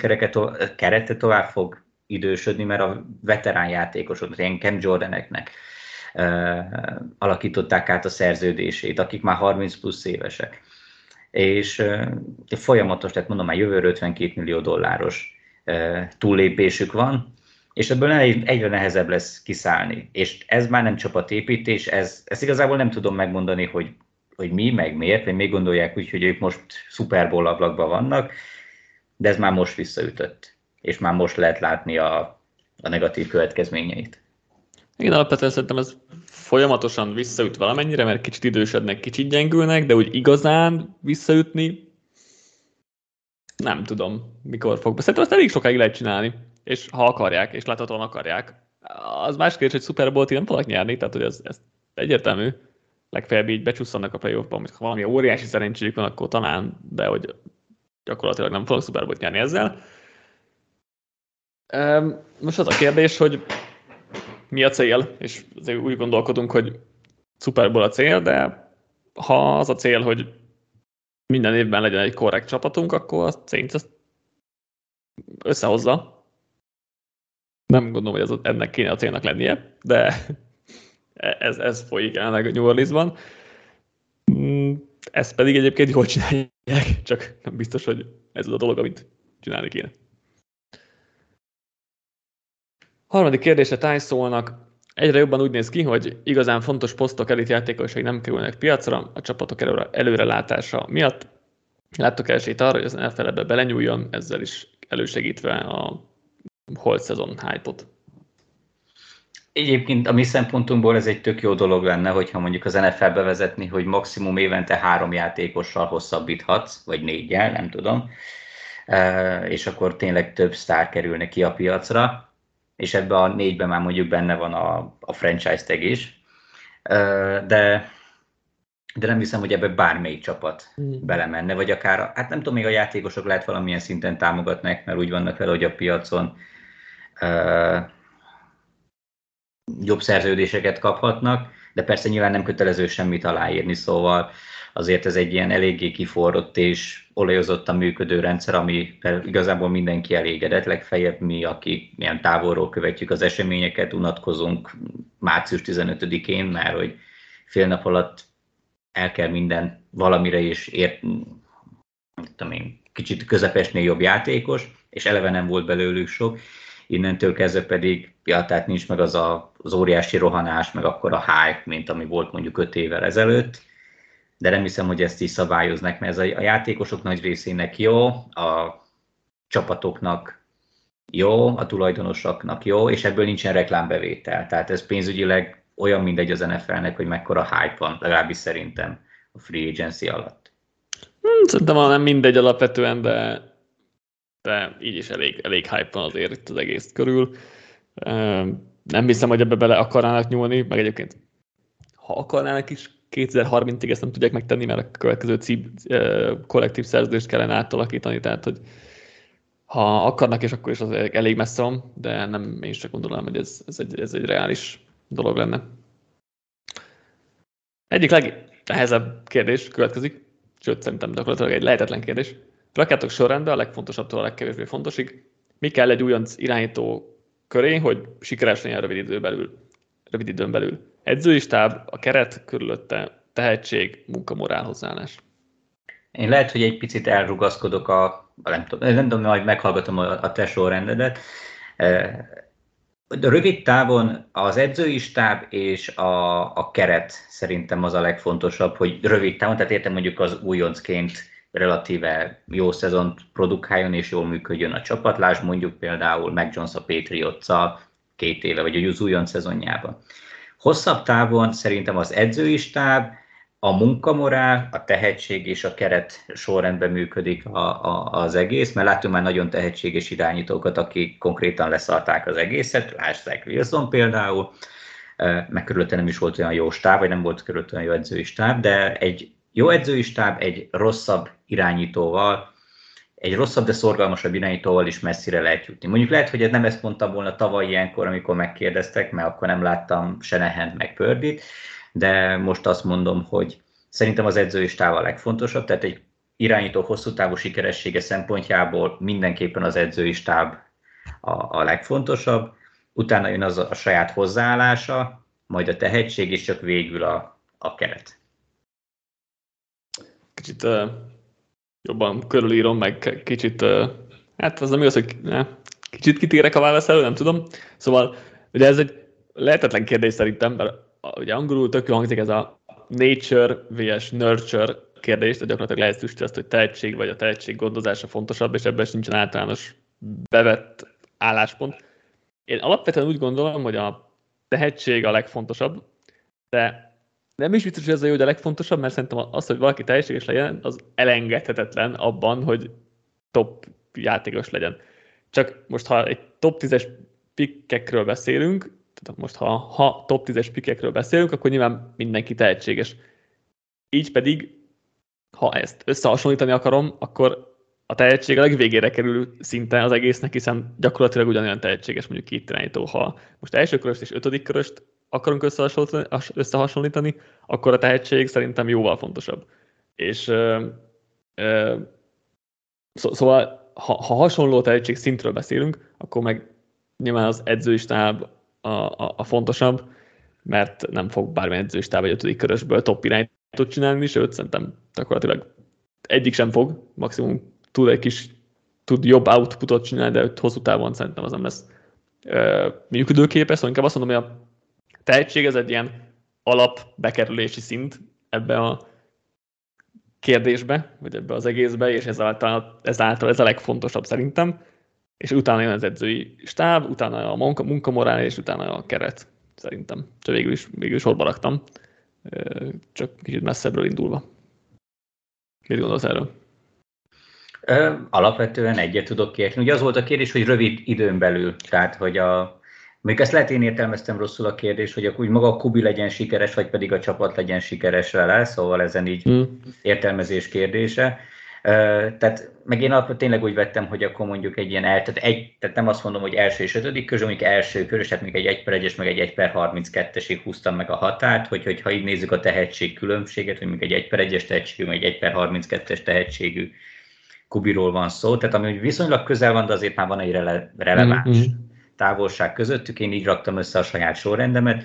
kerete tovább fog idősödni, mert a veterán játékosok, ilyen Cam Jordaneknek uh, alakították át a szerződését, akik már harminc plusz évesek. És uh, folyamatos, tehát mondom, már jövőre ötvenkét millió dolláros uh, túllépésük van, és ebből egyre nehezebb lesz kiszállni. És ez már nem csapatépítés, ez, ezt igazából nem tudom megmondani, hogy, hogy mi, meg miért, vagy még gondolják úgy, hogy ők most Super Bowl ablakban vannak, de ez már most visszaütött, és már most lehet látni a, a negatív következményeit. Igen, alapvetően szerintem ez folyamatosan visszaüt valamennyire, mert kicsit idősödnek, kicsit gyengülnek, de úgy igazán visszaütni nem tudom, mikor fog. Szerintem ezt elég sokáig lehet csinálni, és ha akarják, és láthatóan akarják. Az más kérdés, hogy Super Bowl-t nem fognak nyerni, tehát hogy ez, ez egyértelmű. Legfeljebb így becsusszanak a playoffban, ha valami óriási szerencséjük van, akkor talán, de hogy gyakorlatilag nem fognak Super Bowl-t nyerni ezzel. Most az a kérdés, hogy mi a cél, és úgy gondolkodunk, hogy Super Bowl a cél, de ha az a cél, hogy minden évben legyen egy korrekt csapatunk, akkor a Saints ezt összehozza. Nem gondolom, hogy ez, ennek kéne a célnak lennie, de ez, ez folyik el a New Orleans-ban. Ezt pedig egyébként jól csinálják, csak nem biztos, hogy ez az a dolog, amit csinálni kéne. Harmadik kérdése Tyson-nak. Egyre jobban úgy néz ki, hogy igazán fontos posztok elitjátékosai nem kerülnek piacra a csapatok előre, előrelátása miatt. Láttok esélyt arra, hogy az en ef el-be belenyúljon, ezzel is elősegítve a holt szezon hype-ot. Egyébként a mi szempontunkból ez egy tök jó dolog lenne, hogyha mondjuk az en ef el-be vezetni, hogy maximum évente három játékossal hosszabbíthatsz, vagy négyel, nem tudom, és akkor tényleg több sztár kerülne ki a piacra, és ebben a négyben már mondjuk benne van a, a franchise tag is, de, de nem hiszem, hogy ebbe bármelyik csapat hmm. belemenne, vagy akár, hát nem tudom, még a játékosok lehet valamilyen szinten támogatnak, mert úgy vannak vele, hogy a piacon jobb szerződéseket kaphatnak, de persze nyilván nem kötelező semmit aláírni, szóval azért ez egy ilyen eléggé kiforrott és olajozottan működő rendszer, ami igazából mindenki elégedett, legfeljebb mi, akik ilyen távolról követjük az eseményeket, unatkozunk március tizenötödikén, mert hogy fél nap alatt el kell minden valamire is ért, tudom én, kicsit közepesnél jobb játékos, és eleve nem volt belőlük sok. Innentől kezdve pedig, ja, tehát nincs meg az a, az óriási rohanás, meg akkor a hype, mint ami volt mondjuk öt évvel ezelőtt, de nem hiszem, hogy ezt is szabályoznak, mert ez a játékosok nagy részének jó, a csapatoknak jó, a tulajdonosoknak jó, és ebből nincsen reklámbevétel. Tehát ez pénzügyileg olyan mindegy az en ef el-nek, hogy mekkora hype van, legalábbis szerintem a free agency alatt. Hmm, szerintem nem mindegy alapvetően, de... de így is elég, elég hype van azért itt az egész körül. Nem hiszem, hogy ebbe bele akarnának nyúlni, meg egyébként ha akarnának is, kétezer-harmincig ezt nem tudják megtenni, mert a következő cíb, kollektív szerződést kellene átalakítani, tehát hogy ha akarnak, és akkor is az elég messze van, de nem, én sem gondolom, hogy ez, ez, egy, ez egy reális dolog lenne. Egyik legnehezebb kérdés következik, sőt szerintem gyakorlatilag egy lehetetlen kérdés. Rakjátok sorrendbe a legfontosabbtól a legkevésbé fontosig. Mi kell egy újonc irányító köré, hogy sikeres legyen rövid időn belül? Rövid időn belül. Edzői stáb, a keret körülötte, tehetség, munkamorál, hozzáállás. Én lehet, hogy egy picit elrugaszkodok a... a nem tudom, nem tudom, hogy meghallgatom a, a te sorrendedet. De rövid távon az edzői stáb és a, a keret szerintem az a legfontosabb, hogy rövid távon, tehát értem mondjuk az újoncként relatíve jó szezont produkáljon és jól működjön a csapatlás, mondjuk például Mac Jones a Patriotszal két éve, vagy az újonc szezonjában. Hosszabb távon szerintem az edzői stáb, a munkamorál, a tehetség és a keret sorrendben működik a, a, az egész, mert látunk már nagyon tehetséges irányítókat, akik konkrétan leszarták az egészet, lásd Wilson például, meg körülötte nem is volt olyan jó stáb, vagy nem volt körülötte olyan jó edzői stáb, de egy jó edzői stáb egy rosszabb irányítóval, egy rosszabb, de szorgalmasabb irányítóval is messzire lehet jutni. Mondjuk lehet, hogy ez nem ezt mondtam volna tavaly ilyenkor, amikor megkérdeztek, mert akkor nem láttam Shanahant meg Purdyt, de most azt mondom, hogy szerintem az edzői stáb a legfontosabb, tehát egy irányító hosszú távú sikeressége szempontjából mindenképpen az edzői stáb a, a legfontosabb, utána jön az a saját hozzáállása, majd a tehetség, és csak végül a, a keret. Kicsit uh, jobban körülírom, meg kicsit, uh, hát az nem igaz, hogy ne, kicsit kitérek a válasz elő, nem tudom. Szóval ugye ez egy lehetetlen kérdés szerintem, mert ugye angolul tök jó hangzik ez a nature versus nurture kérdés, de gyakorlatilag lehetősíti azt, hogy tehetség vagy a tehetség gondozása fontosabb, és ebben is nincsen általános bevett álláspont. Én alapvetően úgy gondolom, hogy a tehetség a legfontosabb, de nem is biztos, hogy ez a jó, de a legfontosabb, mert szerintem az, hogy valaki teljességes legyen, az elengedhetetlen abban, hogy top játékos legyen. Csak most, ha egy top tízes pikkekről beszélünk, tehát most, ha, ha top tízes pikkekről beszélünk, akkor nyilván mindenki tehetséges. Így pedig, ha ezt összehasonlítani akarom, akkor a tehetség a legvégére kerül szinte az egésznek, hiszen gyakorlatilag ugyanolyan tehetséges, mondjuk két irányító. Ha most első köröst és ötödik köröst akarunk összehasonlítani, összehasonlítani, akkor a tehetség szerintem jóval fontosabb. És ö, ö, szó, szóval, ha, ha hasonló tehetség szintről beszélünk, akkor meg nyilván az edzői stáb a, a, a fontosabb, mert nem fog bármilyen edzői stáb egy ötödik körösből top irányítót csinálni, sőt, szerintem gyakorlatilag egyik sem fog, maximum tud egy kis, tud jobb outputot csinálni, de hosszú távon szerintem az nem lesz működőképes, szóval inkább azt mondom, hogy a tehetség, ez egy ilyen alapbekerülési szint ebbe a kérdésbe, vagy ebbe az egészbe, és ezáltal, ezáltal ez a legfontosabb szerintem, és utána jön az edzői stáb, utána a munka, munkamorál, és utána a keret, szerintem. Csak végül is, végül is sorba raktam, csak kicsit messzebbről indulva. Mit gondolsz erről? Ö, alapvetően egyet tudok kérni. Ugye az volt a kérdés, hogy rövid időn belül, tehát hogy a... Mondjuk ezt lehet én értelmeztem rosszul a kérdés, hogy úgy maga a Kubi legyen sikeres, vagy pedig a csapat legyen sikeres vele, szóval ezen így mm. értelmezés kérdése. Tehát meg én alapvetően tényleg úgy vettem, hogy akkor mondjuk egy ilyen, el, tehát, egy, tehát nem azt mondom, hogy első és ötödik közül, mondjuk első körös, tehát még egy 1 per egyes, meg egy 1 per harminckettesig húztam meg a határt, hogy, hogyha így nézzük a tehetség különbséget, hogy még egy 1 per egyes tehetségű, meg egy 1 per harminckettes tehetségű Kubiról van szó, tehát ami viszonylag közel van, de azért már van egy rele, releváns mm-hmm. távolság közöttük, én így raktam össze a saját sorrendemet.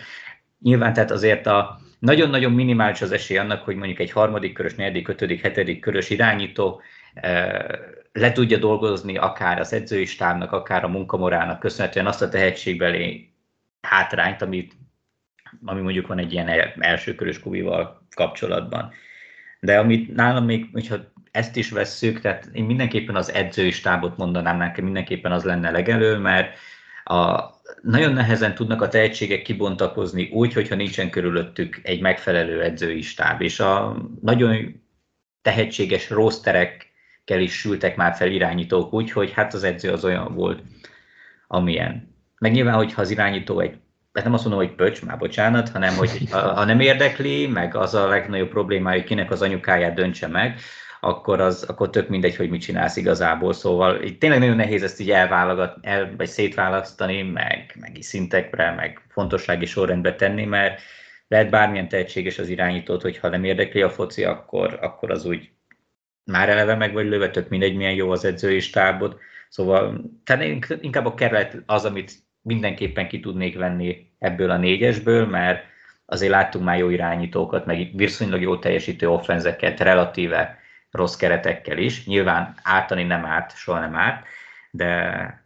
Nyilván tehát azért a nagyon-nagyon minimális az esély annak, hogy mondjuk egy harmadik körös, negyedik, ötödik, hetedik körös irányító eh, le tudja dolgozni akár az edzői stábnak, akár a munkamorálnak köszönhetően azt a tehetségbeli hátrányt, amit, ami mondjuk van egy ilyen első körös Kubival kapcsolatban. De amit nálam még, hogyha ezt is vesszük, tehát én mindenképpen az edzői stábot mondanám nekem, mindenképpen az lenne legelő, mert a, nagyon nehezen tudnak a tehetségek kibontakozni úgy, hogyha nincsen körülöttük egy megfelelő edzői stáb. És a nagyon tehetséges rosterekkel is sültek már fel irányítók úgy, hogy hát az edző az olyan volt, amilyen. Meg nyilván, hogyha az irányító egy, hát nem azt mondom, hogy pöcs, már bocsánat, hanem hogy ha nem érdekli, meg az a legnagyobb problémája, hogy kinek az anyukáját döntse meg, akkor, az, akkor tök mindegy, hogy mit csinálsz igazából. Szóval így tényleg nagyon nehéz ezt így elválogatni, el, vagy szétválasztani, meg, meg szintekre, meg fontossági sorrendbe tenni, mert lehet bármilyen tehetséges az irányítót, hogyha nem érdekli a foci, akkor, akkor az úgy már eleve meg vagy lőve, tök mindegy, milyen jó az edzői stábod. Szóval inkább a keret az, amit mindenképpen ki tudnék venni ebből a négyesből, mert azért láttunk már jó irányítókat, meg viszonylag jó teljesítő offenzeket, relatíve rossz keretekkel is. Nyilván ártani nem árt, soha nem árt, de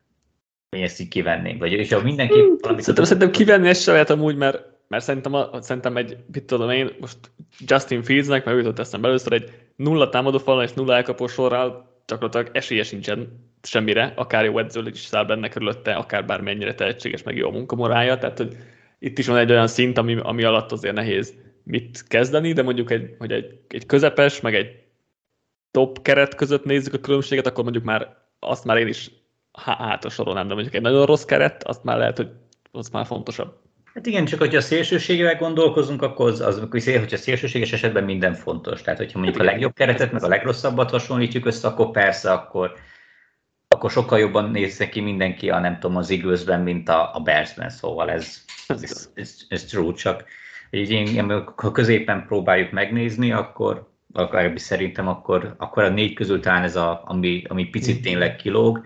én ezt így kivenném. Vagy, és ha mindenki hmm, valamit... Szerintem, szerintem kivenni ezt se lehet amúgy, mert, mert szerintem, a, szerintem egy, mit tudom én, most Justin Fieldsnek, mert jutott eszembe először, egy nulla támadófalon és nulla elkapó sorral gyakorlatilag esélye sincsen semmire, akár jó edző is száll benne körülötte, akár bármennyire tehetséges, meg jó munkamorálja, tehát hogy itt is van egy olyan szint, ami, ami alatt azért nehéz mit kezdeni, de mondjuk egy, hogy egy, egy közepes, meg egy top keret között nézzük a különbséget, akkor mondjuk már azt már én is hátra sorolnám, de mondjuk egy nagyon rossz keret, azt már lehet, hogy az már fontosabb. Hát igen, csak hogyha szélsőségével gondolkozunk, akkor az, az hogyha szélsőséges esetben minden fontos. Tehát, hogyha mondjuk a legjobb keretet, meg a legrosszabbat hasonlítjuk össze, akkor persze, akkor, akkor sokkal jobban nézze ki mindenki a nem tudom, az Eaglesben, mint a, a Bearsben, szóval ez, ez, ez, ez true, csak így, ha középen próbáljuk megnézni, akkor akár szerintem akkor, akkor a négy közül talán ez, a, ami, ami picit tényleg kilóg.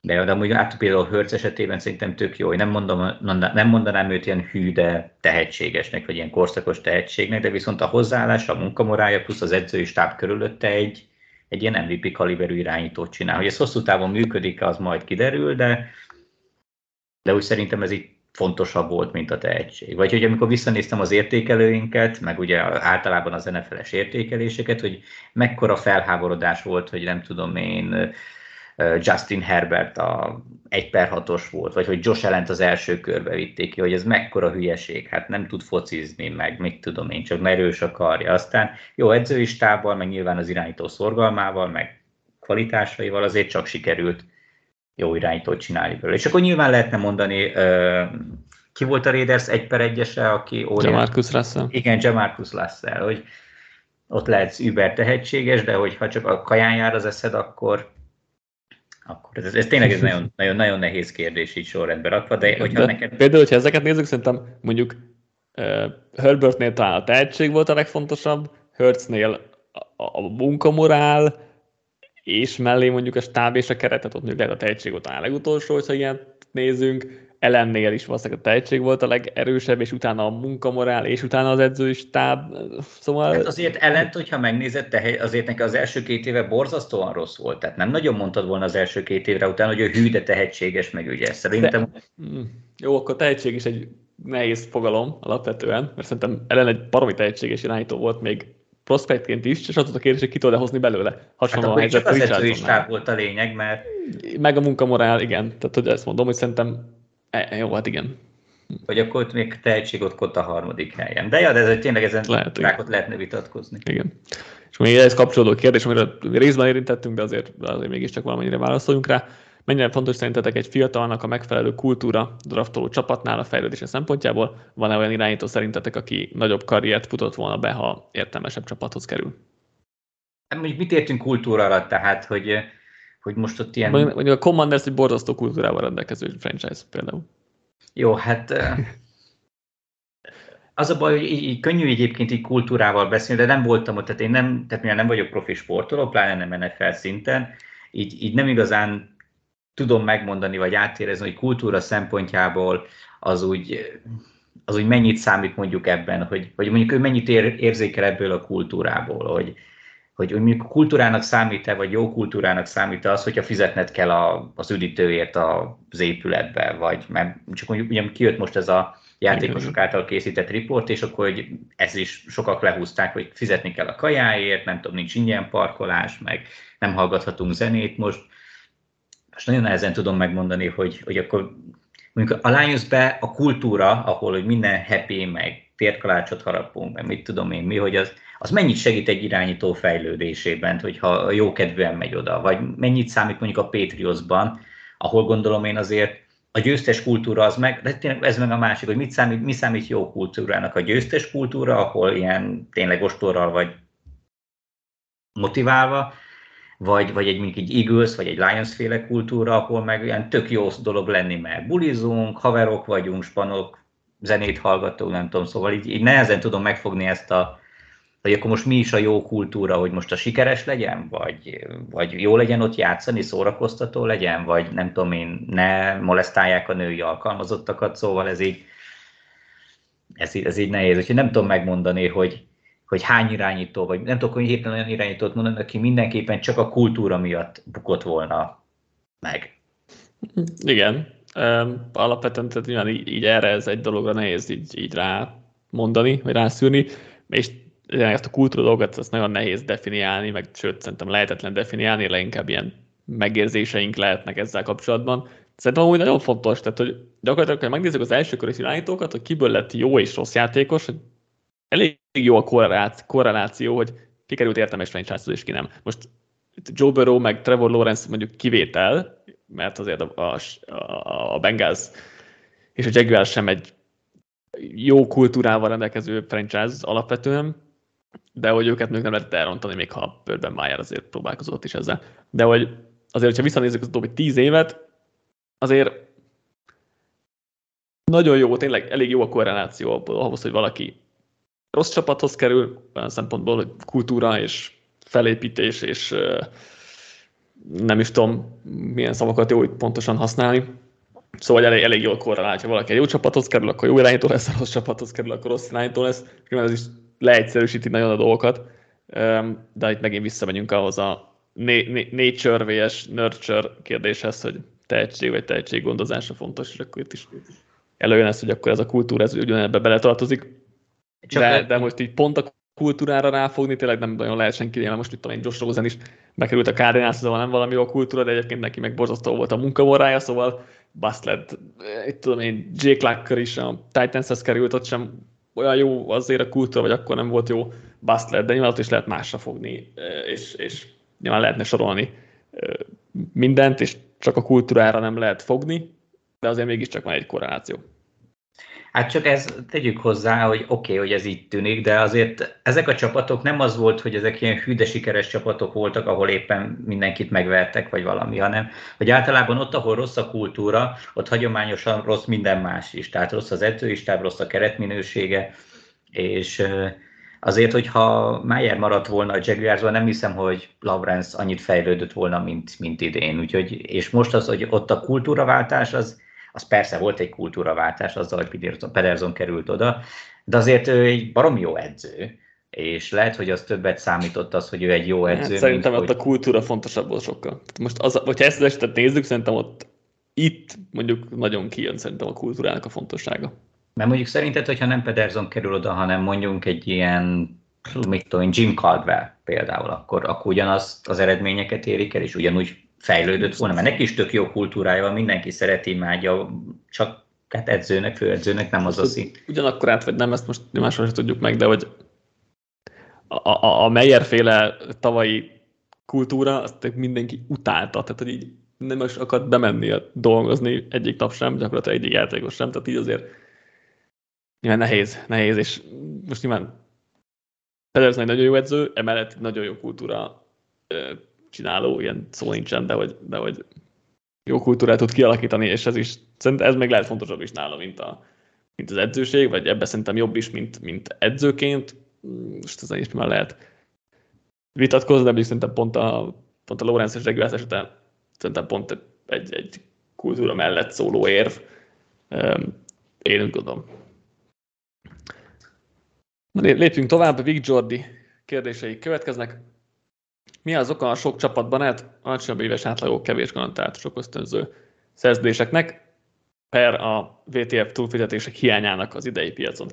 De, de amúgy át például Hertz esetében szerintem tök jó. Én nem, mondom, nem mondanám őt ilyen hű, de tehetségesnek, vagy ilyen korszakos tehetségnek, de viszont a hozzáállása, a munkamorálja, plusz az edzői stáb körülötte egy, egy ilyen em vé pé kaliberű irányítót csinál. Hogy ez hosszú távon működik, az majd kiderül, de, de úgy szerintem ez így fontosabb volt, mint a tehetség. Vagy hogy amikor visszanéztem az értékelőinket, meg ugye általában az en ef el-es értékeléseket, hogy mekkora felháborodás volt, hogy nem tudom én, Justin Herbert a egy per hatos volt, vagy hogy Josh Allent az első körbe vitték ki, hogy ez mekkora hülyeség, hát nem tud focizni, meg mit tudom én, csak erős akarja. Aztán jó edzői stábbal, meg nyilván az irányító szorgalmával, meg kvalitásaival azért csak sikerült jó irányítót csinálni belőle. És akkor nyilván lehetne mondani, uh, ki volt a Raiders egy per egyese, aki... Demarcus Russell. Igen, Demarcus Russell, hogy ott lehetsz über tehetséges, de hogyha csak a kaján jár az eszed, akkor... akkor ez, ez tényleg ez nagyon, nagyon, nagyon nehéz kérdés így sorrendbe rakva, de hogyha de neked... Például, hogyha ezeket nézzük, szerintem mondjuk uh, Herbertnél talán a tehetség volt a legfontosabb, Hertznél a, a munkamorál, és mellé mondjuk a stáb és a keretet, ott mondjuk lehet a tehetség volt a legutolsó, hogyha ilyen nézünk. Ellennél is valószínűleg a tehetség volt a legerősebb, és utána a munkamorál, és utána az edzői stáb. Szóval... Hát azért ellent, hogyha megnézed, azért neki az első két éve borzasztóan rossz volt. Tehát nem nagyon mondtad volna az első két évre utána, hogy ő hű, de tehetséges, meg ügyes. Szerintem... De... Jó, akkor tehetség is egy nehéz fogalom alapvetően, mert szerintem Allen egy baromi tehetséges irányító volt még prospektként is, és az volt a kérdés, hogy ki tudod hozni belőle. Hasonlóan hát akkor is az edzőistább volt a lényeg, mert... Meg a munkamorál, igen. Tehát hogy ezt mondom, hogy szerintem e, jó, hát igen. Vagy akkor még tehetség ott kott a harmadik helyen. De ja, de ez, tényleg ezen lehet, rákot lehetne vitatkozni. Igen. És még ez kapcsolódó kérdés, amire részben érintettünk, de azért, azért mégiscsak valamennyire válaszoljunk rá. Mennyire fontos szerintetek egy fiatalnak a megfelelő kultúra draftoló csapatnál a fejlődése szempontjából? Van-e olyan irányító szerintetek, aki nagyobb karriert futott volna be, ha értelmesebb csapathoz kerül? Mondjuk mit értünk kultúra alatt, tehát, hogy, hogy most ott ilyen... Mondjuk a Commanders egy borzasztó kultúrával rendelkező franchise például. Jó, hát az a baj, hogy így, így könnyű egyébként így kultúrával beszélni, de nem voltam ott, tehát én nem, tehát mivel nem vagyok profi sportoló, pláne nem en ef el szinten, így, így nem igazán tudom megmondani, vagy átérezni, hogy kultúra szempontjából az úgy, az úgy mennyit számít mondjuk ebben, hogy, hogy mondjuk ő mennyit ér, érzékel ebből a kultúrából, hogy, hogy, hogy mondjuk kultúrának számít-e, vagy jó kultúrának számít-e az, hogyha fizetned kell a, az üdítőért az épületbe, vagy mert csak mondjuk ugyan kijött most ez a játékosok által készített riport, és akkor hogy ezt is sokak lehúzták, hogy fizetni kell a kajáért, nem tudom, nincs ingyen parkolás, meg nem hallgathatunk zenét most. Most nagyon nehezen tudom megmondani, hogy, hogy akkor mondjuk a Lions-be a kultúra, ahol hogy minden happy, meg térkalácsot harapunk, meg mit tudom én mi, hogy az, az mennyit segít egy irányító fejlődésében, hogyha jókedvűen megy oda, vagy mennyit számít mondjuk a Patriots-ban, ahol gondolom én azért a győztes kultúra az meg, ez meg a másik, hogy mit számít, mi számít jó kultúrának, a győztes kultúra, ahol ilyen tényleg ostorral vagy motiválva, Vagy, vagy egy mondjuk egy Eagles, vagy egy Lions-féle kultúra, ahol meg olyan tök jó dolog lenni, mert bulizunk, haverok vagyunk, spanok, zenét hallgatunk, nem tudom, szóval így, így nehezen tudom megfogni ezt a, hogy akkor most mi is a jó kultúra, hogy most a sikeres legyen, vagy, vagy jó legyen ott játszani, szórakoztató legyen, vagy nem tudom én, ne molesztálják a női alkalmazottakat, szóval ez így, ez így, ez így nehéz, úgyhogy nem tudom megmondani, hogy hogy hány irányító, vagy nem tudok, hogy éppen olyan irányítót mondani, aki mindenképpen csak a kultúra miatt bukott volna meg. Igen. Alapvetően tehát nyilván így, így erre ez egy dologra nehéz így, így rá mondani, vagy rászűrni, és ezt a kultúra dolgot ezt nagyon nehéz definiálni, meg sőt, szerintem lehetetlen definiálni, leinkább ilyen megérzéseink lehetnek ezzel kapcsolatban. Szerintem amúgy nagyon fontos, tehát hogy gyakorlatilag, hogy megnézzük az első körös irányítókat, hogy kiből lett jó és rossz játékos, elég jó a korreláció, hogy ki került értelmes franchise-hoz és ki nem. Most Joe Burrow meg Trevor Lawrence mondjuk kivétel, mert azért a, a, a Bengals és a Jaguars sem egy jó kultúrával rendelkező franchise alapvetően, de hogy őket még nem lehet elrontani, még ha Urban Meyer azért próbálkozott is ezzel. De hogy azért, hogyha visszanézzük az utóbbi tíz évet, azért nagyon jó, tényleg elég jó a korreláció ahhoz, hogy valaki rossz csapathoz kerül, olyan szempontból, hogy kultúra és felépítés, és nem is tudom, milyen szavakat jó pontosan használni. Szóval elég, elég jól korrelál, ha valaki egy jó csapathoz kerül, akkor jó irányító lesz, a rossz csapathoz kerül, akkor rossz irányító lesz. Ez is leegyszerűsíti nagyon a dolgokat. De itt megint visszamegyünk ahhoz a nature versus nurture kérdéshez, hogy tehetség vagy tehetséggondozása fontos, és akkor itt is előjön ez, hogy akkor ez a kultúra, ez ugyanebbe beletartozik. De, de most így pont a kultúrára ráfogni, tényleg nem nagyon lehet senki, mert most itt egy Josh Rosen is bekerült a Cardinals, szóval nem valami a kultúra, de egyébként neki meg borzasztó volt a munkamorája, szóval baszt lett. Itt tudom én, Jay Clark-kör is a Titans-hez került, ott sem olyan jó azért a kultúra, vagy akkor nem volt jó, baszt lett, de nyilván ott is lehet másra fogni, és, és nyilván lehetne sorolni mindent, és csak a kultúrára nem lehet fogni, de azért mégiscsak van egy korreláció. Hát csak ezt tegyük hozzá, hogy oké, okay, hogy ez így tűnik, de azért ezek a csapatok nem az volt, hogy ezek ilyen hű de sikeres csapatok voltak, ahol éppen mindenkit megvertek, vagy valami, hanem hogy általában ott, ahol rossz a kultúra, ott hagyományosan rossz minden más is. Tehát rossz az edzőistáb, rossz a keretminősége, és azért, hogyha Meyer maradt volna a Jaguarsban, nem hiszem, hogy Lawrence annyit fejlődött volna, mint, mint idén. Úgyhogy, és most az, hogy ott a kultúraváltás, az az persze volt egy kultúraváltás azzal, hogy Pederson került oda, de azért ő egy baromi jó edző, és lehet, hogy az többet számított az, hogy ő egy jó edző. Hát, szerintem ott hogy... a kultúra fontosabb volt sokkal. Most az, hogyha ezt az esetet nézzük, szerintem ott itt mondjuk nagyon kijön szerintem a kultúrának a fontossága. Mert mondjuk szerinted, hogyha nem Pederson kerül oda, hanem mondjuk egy ilyen, mit tudom, Jim Caldwell például, akkor, akkor ugyanaz az eredményeket érik el, és ugyanúgy fejlődött volna, mert neki is tök jó kultúrája, mindenki szereti, imádja, csak hát edzőnek, főedzőnek nem az a szint. Ugyanakkor át vagy nem, ezt most máshol sem tudjuk meg, de hogy a, a, a Meyer-féle tavalyi kultúra, azt mindenki utálta, tehát hogy így nem is akart bemenni dolgozni egyik nap sem, gyakorlatilag egyik játékos sem, tehát így azért nyilván nehéz, nehéz, és most nyilván Pederson egy nagyon jó edző, emellett nagyon jó kultúra csináló, ilyen szó nincsen, de hogy, de hogy jó kultúrát tud kialakítani, és ez is, szerintem ez még lehet fontosabb is nála, mint, a, mint az edzőség, vagy ebben szerintem jobb is, mint, mint edzőként, most ezen is már lehet vitatkozni, de még szerintem pont a, pont a Lawrence és Reguilás esetén szerintem pont egy, egy kultúra mellett szóló érv, én úgy gondolom. Lépjünk tovább, Vic Jordi kérdései következnek. Mi az oka a sok csapatban át alacsonyabb éves átlagok, kevés garantált ösztönző szerződéseknek per a vé té ef túlfizetések hiányának az idei piacon?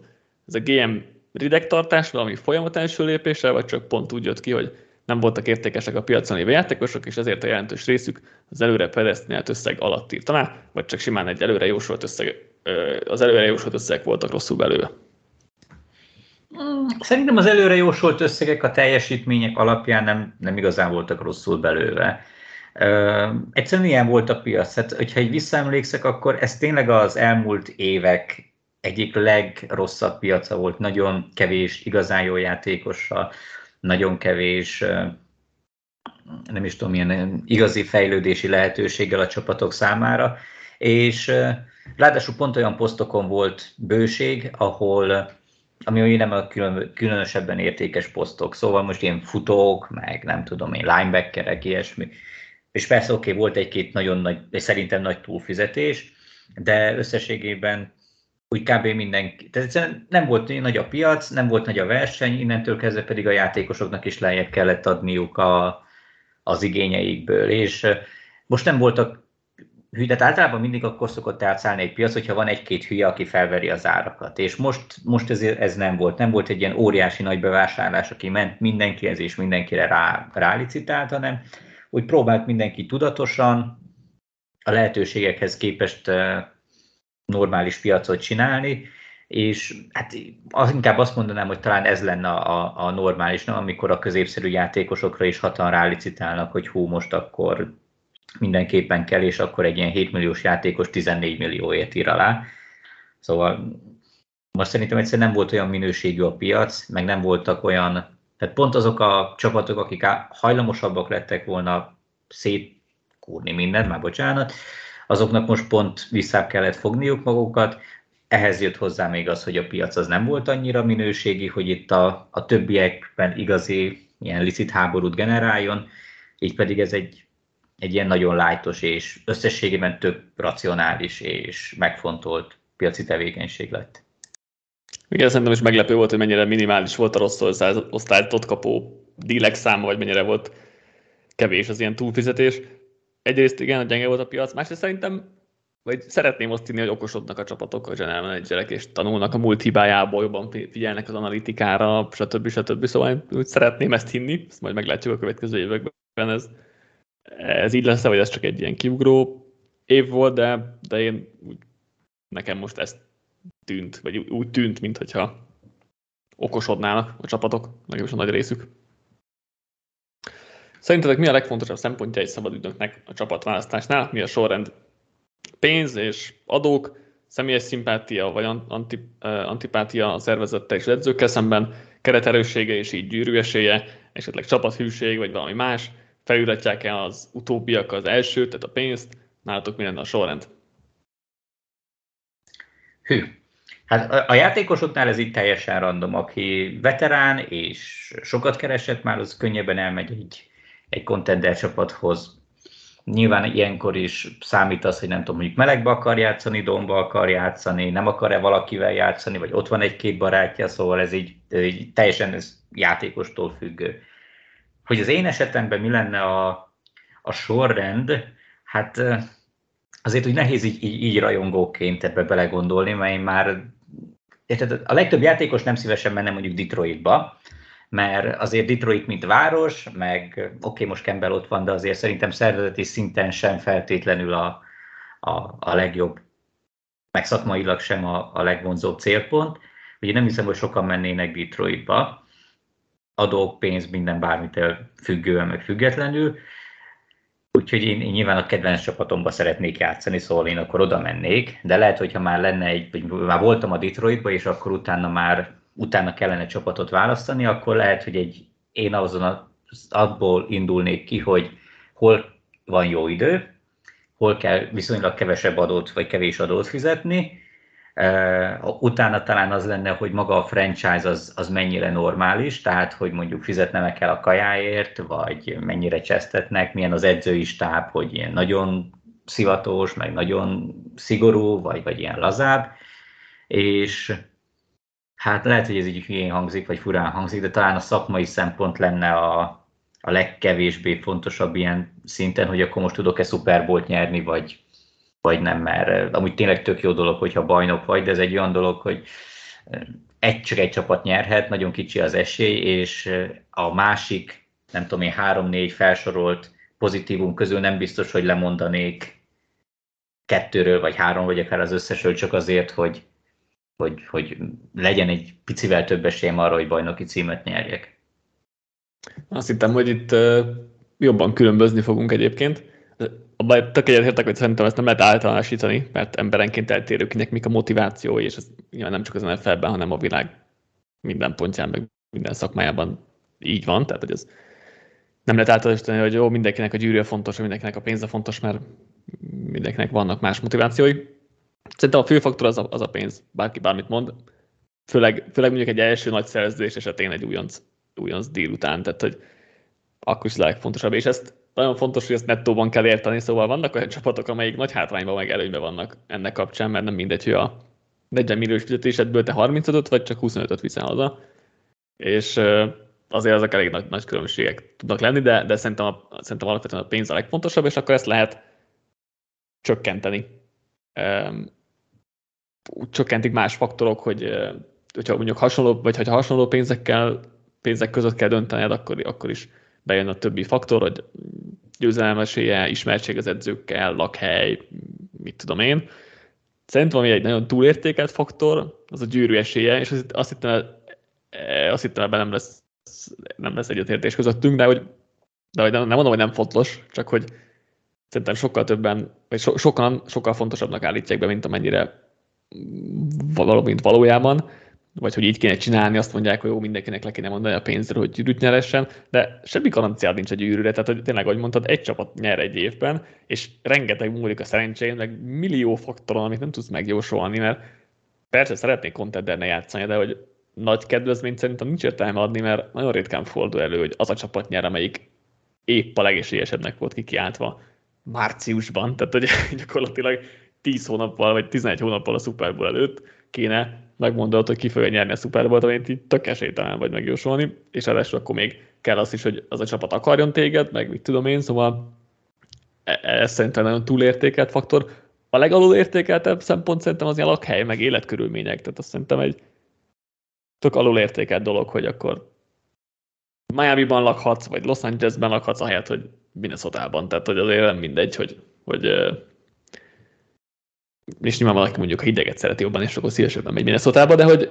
Ez a gé em ridegtartás valami folyamat első lépése, vagy csak pont úgy jött ki, hogy nem voltak értékesek a piacon lévő játékosok, és ezért a jelentős részük az előre predesztinált összeg alatt írt alá, vagy csak simán egy előre jósolt összeg, az előre jósolt összegek voltak rosszul belőle? Szerintem az előre jósolt összegek a teljesítmények alapján nem, nem igazán voltak rosszul belőle. Ö, egyszerűen ilyen volt a piac. Hát, hogyha így visszaemlékszek, akkor ez tényleg az elmúlt évek egyik legrosszabb piaca volt. Nagyon kevés igazán jó játékossal, nagyon kevés, nem is tudom, ilyen igazi fejlődési lehetőséggel a csapatok számára. És ráadásul pont olyan posztokon volt bőség, ahol... ami nem a külön, különösebben értékes posztok. Szóval most ilyen futók, meg nem tudom én, linebackerek, ilyesmi. És persze oké, okay, volt egy-két nagyon nagy, szerintem nagy túlfizetés, de összességében úgy kb. Mindenki. Tehát nem volt nagy a piac, nem volt nagy a verseny, innentől kezdve pedig a játékosoknak is lejjebb kellett adniuk a, az igényeikből. És most nem voltak hű, tehát általában mindig akkor szokott átszállni egy piac, hogyha van egy-két hülye, aki felveri az árakat. És most, most ez, ez nem volt. Nem volt egy ilyen óriási nagy bevásárlás, aki ment mindenkihez és mindenkire rá, rálicitált, hanem úgy próbált mindenki tudatosan a lehetőségekhez képest normális piacot csinálni, és hát inkább azt mondanám, hogy talán ez lenne a, a normális, nem? Amikor a középszerű játékosokra is hatan rálicitálnak, hogy hú, most akkor... mindenképpen kell, és akkor egy ilyen hét milliós játékos tizennégy millióért ír alá. Szóval most szerintem egyszerűen nem volt olyan minőségű a piac, meg nem voltak olyan, tehát pont azok a csapatok, akik hajlamosabbak lettek volna szétkúrni mindent, már bocsánat, azoknak most pont vissza kellett fogniuk magukat. Ehhez jött hozzá még az, hogy a piac az nem volt annyira minőségi, hogy itt a, a többiekben igazi ilyen licit háborút generáljon, így pedig ez egy egy ilyen nagyon lájtos és összességében több racionális és megfontolt piaci tevékenység lett. Igen, szerintem is meglepő volt, hogy mennyire minimális volt a rossz osztályt ott kapó dílek száma, vagy mennyire volt kevés az ilyen túlfizetés. Egyrészt igen, gyenge volt a piac, másrészt szerintem, vagy szeretném azt hinni, hogy okosodnak a csapatok, a general managerek, és tanulnak a múlt hibájából, jobban figyelnek az analitikára, stb. stb. Szóval úgy szeretném ezt hinni, ezt majd meglátjuk a következő években, ez Ez így lesz, vagy ez csak egy ilyen kiugró év volt, de, de én úgy, nekem most ez tűnt, vagy úgy tűnt, mintha okosodnának a csapatok, legalábbis a nagy részük. Szerintetek mi a legfontosabb szempontja egy szabad ügynöknek a csapatválasztásnál? Mi a sorrend? Pénz és adók, személyes szimpátia vagy anti, antipátia a szervezettel és edzőkkel szemben, kereterőssége és így gyűrű esélye, esetleg csapathűség vagy valami más, felülhetják-e az utóbbiak az elsőt, tehát a pénzt, nálatok mi lenne a sorrend? Hű, hát a, a játékosoknál ez így teljesen random, aki veterán és sokat keresett már, az könnyebben elmegy egy, egy contender csapathoz. Nyilván ilyenkor is számít az, hogy nem tudom, mondjuk melegbe akar játszani, domba akar játszani, nem akar-e valakivel játszani, vagy ott van egy-két barátja, szóval ez így, így teljesen ez játékostól függő. Hogy az én esetemben mi lenne a, a sorrend, hát azért úgy nehéz így, így, így rajongóként ebbe belegondolni, mert én már érted, a legtöbb játékos nem szívesen menne mondjuk Detroitba, mert azért Detroit mint város, meg oké, okay, most Campbell ott van, de azért szerintem szervezeti szinten sem feltétlenül a, a, a legjobb, meg szakmailag sem a, a legvonzóbb célpont. Ugye nem hiszem, hogy sokan mennének Detroitba, adók, pénz, minden bármitől függően, meg függetlenül. Úgyhogy én, én nyilván a kedvenc csapatomba szeretnék játszani, szóval én akkor oda mennék, de lehet, hogyha már lenne egy, vagy már voltam a Detroitba, és akkor utána már utána kellene csapatot választani, akkor lehet, hogy egy, én azon a, abból indulnék ki, hogy hol van jó idő, hol kell viszonylag kevesebb adót, vagy kevés adót fizetni. Uh, utána talán az lenne, hogy maga a franchise az, az mennyire normális, tehát hogy mondjuk fizetnem kell a kajáért, vagy mennyire csesztetnek, milyen az edzői stáb, hogy ilyen nagyon szivatós, meg nagyon szigorú, vagy, vagy ilyen lazább, és hát lehet, hogy ez így hülyén hangzik, vagy furán hangzik, de talán a szakmai szempont lenne a, a legkevésbé fontosabb ilyen szinten, hogy akkor most tudok-e Super Bowlt nyerni, vagy vagy nem, mert amúgy tényleg tök jó dolog, hogyha bajnok vagy, de ez egy olyan dolog, hogy egy csak egy csapat nyerhet, nagyon kicsi az esély, és a másik, nem tudom én, három-négy felsorolt pozitívum közül nem biztos, hogy lemondanék kettőről, vagy három, vagy akár az összesről, csak azért, hogy, hogy, hogy legyen egy picivel több esélyem arra, hogy bajnoki címet nyerjek. Azt hittem, hogy itt jobban különbözni fogunk egyébként. Abban tök egyetértek, hogy szerintem ezt nem lehet általánosítani, mert emberenként eltérő, kinek mik a motivációi, és ez nyilván nem csak az en ef el-ben, hanem a világ minden pontján, meg minden szakmájában így van, tehát hogy ez nem lehet általánosítani, hogy jó, mindenkinek a gyűrűje fontos, mindenkinek a pénze fontos, mert mindenkinek vannak más motivációi. Szerintem a fő faktor az a, az a pénz, bárki bármit mond, főleg, főleg mondjuk egy első nagy szerződés esetén egy újonc, újonc díl után, tehát hogy akkor is a legfontosabb, és ezt nagyon fontos, hogy ezt nettóban kell érteni, szóval vannak olyan csapatok, amelyik nagy hátrányban meg előnyben vannak ennek kapcsán, mert nem mindegy, hogy a negyven milliós fizetésedből te harmincötöt vagy csak huszonötöt viszel haza, és azért azok elég nagy, nagy különbségek tudnak lenni, de, de szerintem, a, szerintem alapvetően a pénz a legfontosabb, és akkor ezt lehet csökkenteni. Csökkentik más faktorok, hogy hogyha mondjuk hasonló, vagy hogyha hasonló pénzekkel, pénzek között kell döntened, akkor, akkor is bejön a többi faktor, hogy győzelmesélye, ismertség az edzőkkel, lakhely, mit tudom én. Szerintem ami egy nagyon túlértékelt faktor, az a gyűrű esélye, és azt hittem, azt hittem ebben nem lesz, nem lesz egyetértés közöttünk, de hogy, de hogy nem, nem mondom, hogy nem fontos, csak hogy szerintem sokkal többen, vagy so, sokan sokkal fontosabbnak állítják be, mint amennyire való, mint valójában, vagy hogy így kéne csinálni, azt mondják, hogy jó, mindenkinek le kéne mondani a pénzről, hogy gyűrűt nyeressen, de semmi garanciád nincs a gyűrűre, tehát hogy tényleg, ahogy mondtad, egy csapat nyer egy évben, és rengeteg múlik a szerencsén, meg millió faktoron, amit nem tudsz megjósolni, mert persze szeretnék contenderne játszani, de hogy nagy kedvezményt szerintem nincs értelme adni, mert nagyon ritkán fordul elő, hogy az a csapat nyer, amelyik épp a legesélyesebbnek volt kikiáltva márciusban, tehát hogy gyakorlatilag tíz hónappal, vagy tizenegy hónappal a Super Bowl előtt kéne megmondanod, hogy ki fogja nyerni a Super Bowlt, amit így tök esélytelen vagy megjósolni, és először akkor még kell az is, hogy az a csapat akarjon téged, meg mit tudom én, szóval ez szerintem nagyon túlértékelt faktor. A legalulértékeltebb szempont szerintem az ilyen lakhely, meg életkörülmények, tehát azt szerintem egy tök alulértékelt dolog, hogy akkor Miami-ban lakhatsz, vagy Los Angelesben lakhatsz, ahelyett, hogy Minnesota-ban, tehát hogy azért nem mindegy, hogy... hogy és nyilván valaki mondjuk, ha hideget szereti jobban, és akkor szívesebben megy Minnesotába, de hogy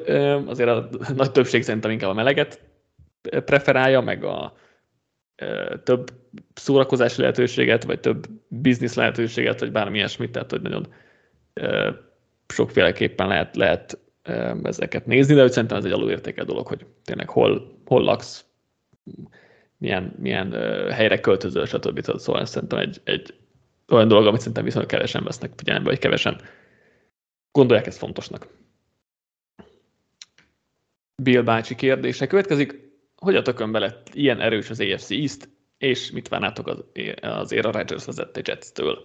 azért a nagy többség szerintem inkább a meleget preferálja, meg a több szórakozási lehetőséget, vagy több biznisz lehetőséget, vagy bármi ilyesmit, tehát hogy nagyon sokféleképpen lehet, lehet ezeket nézni, de hogy szerintem ez egy alulértékelt dolog, hogy tényleg hol, hol laksz, milyen, milyen helyre költözöl, stb. Szóval szerintem egy, egy olyan dolog, amit szerintem viszont kevesen vesznek figyelembe, vagy kevesen gondolják ezt fontosnak. Bill bácsi kérdése következik. Hogy a tökönbe lett ilyen erős az á ef cé East, és mit várnátok az ér a Rodgers vezette Jetstől?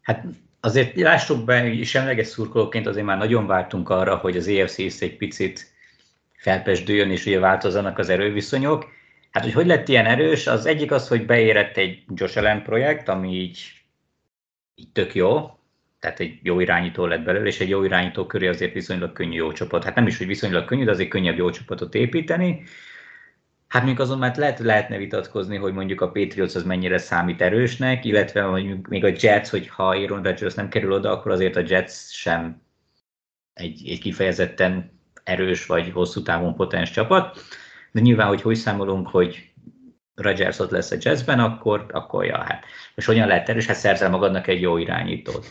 Hát azért lássuk be, hogy semleges szurkolóként azért már nagyon vártunk arra, hogy az á ef cé East egy picit felpesdüljön, és ugye változzanak az erőviszonyok. Hát, hogy hogy lett ilyen erős, az egyik az, hogy beérett egy Josh Allen projekt, ami így, így tök jó. Tehát egy jó irányító lett belőle, és egy jó irányító köré azért viszonylag könnyű jó csapat. Hát nem is, hogy viszonylag könnyű, de azért könnyebb jó csapatot építeni. Hát mondjuk azon már lehet, lehetne vitatkozni, hogy mondjuk a Patriots az mennyire számít erősnek, illetve mondjuk még a Jets, hogyha Aaron Rodgers nem kerül oda, akkor azért a Jets sem egy, egy kifejezetten erős vagy hosszú távon potens csapat. De nyilván, hogy hogy számolunk, hogy Rodgers ott lesz a Jetsben, akkor, akkor ja, hát. És hogyan lehet erős? Hát szerzel magadnak egy jó irányítót.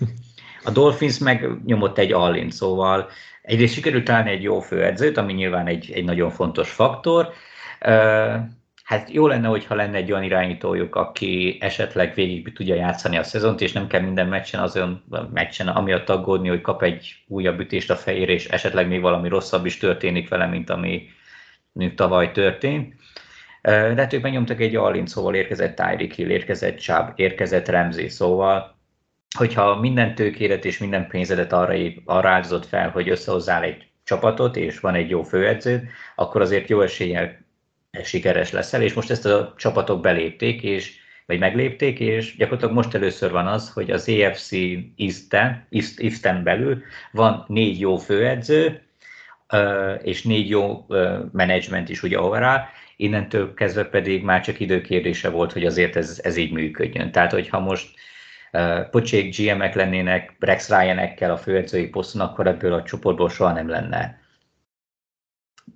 A Dolphins meg nyomott egy all-in, szóval egyrészt sikerült találni egy jó főedzőt, ami nyilván egy, egy nagyon fontos faktor. Hát jó lenne, hogyha lenne egy olyan irányítójuk, aki esetleg végig tudja játszani a szezont, és nem kell minden meccsen azon meccsen, amiatt aggódni, hogy kap egy újabb ütést a fejére, és esetleg még valami rosszabb is történik vele, mint ami tavaly történt. De hát ők megnyomtak egy all-in, szóval érkezett Tyreek Hill, érkezett Chubb, érkezett Ramsey, szóval hogyha minden tőkéret és minden pénzedet arra, arra áldozott fel, hogy összehozzál egy csapatot, és van egy jó főedződ, akkor azért jó eséllyel sikeres leszel, és most ezt a csapatok belépték, és, vagy meglépték, és gyakorlatilag most először van az, hogy az á ef cé East-en, East, East-en belül van négy jó főedző, és négy jó menedzsment is ugye overall, innentől kezdve pedig már csak időkérdése volt, hogy azért ez, ez így működjön. Tehát, hogyha most pocsék gé em-ek lennének, Rex Ryan-ekkel a főedzői poszton, akkor ebből a csoportból soha nem lenne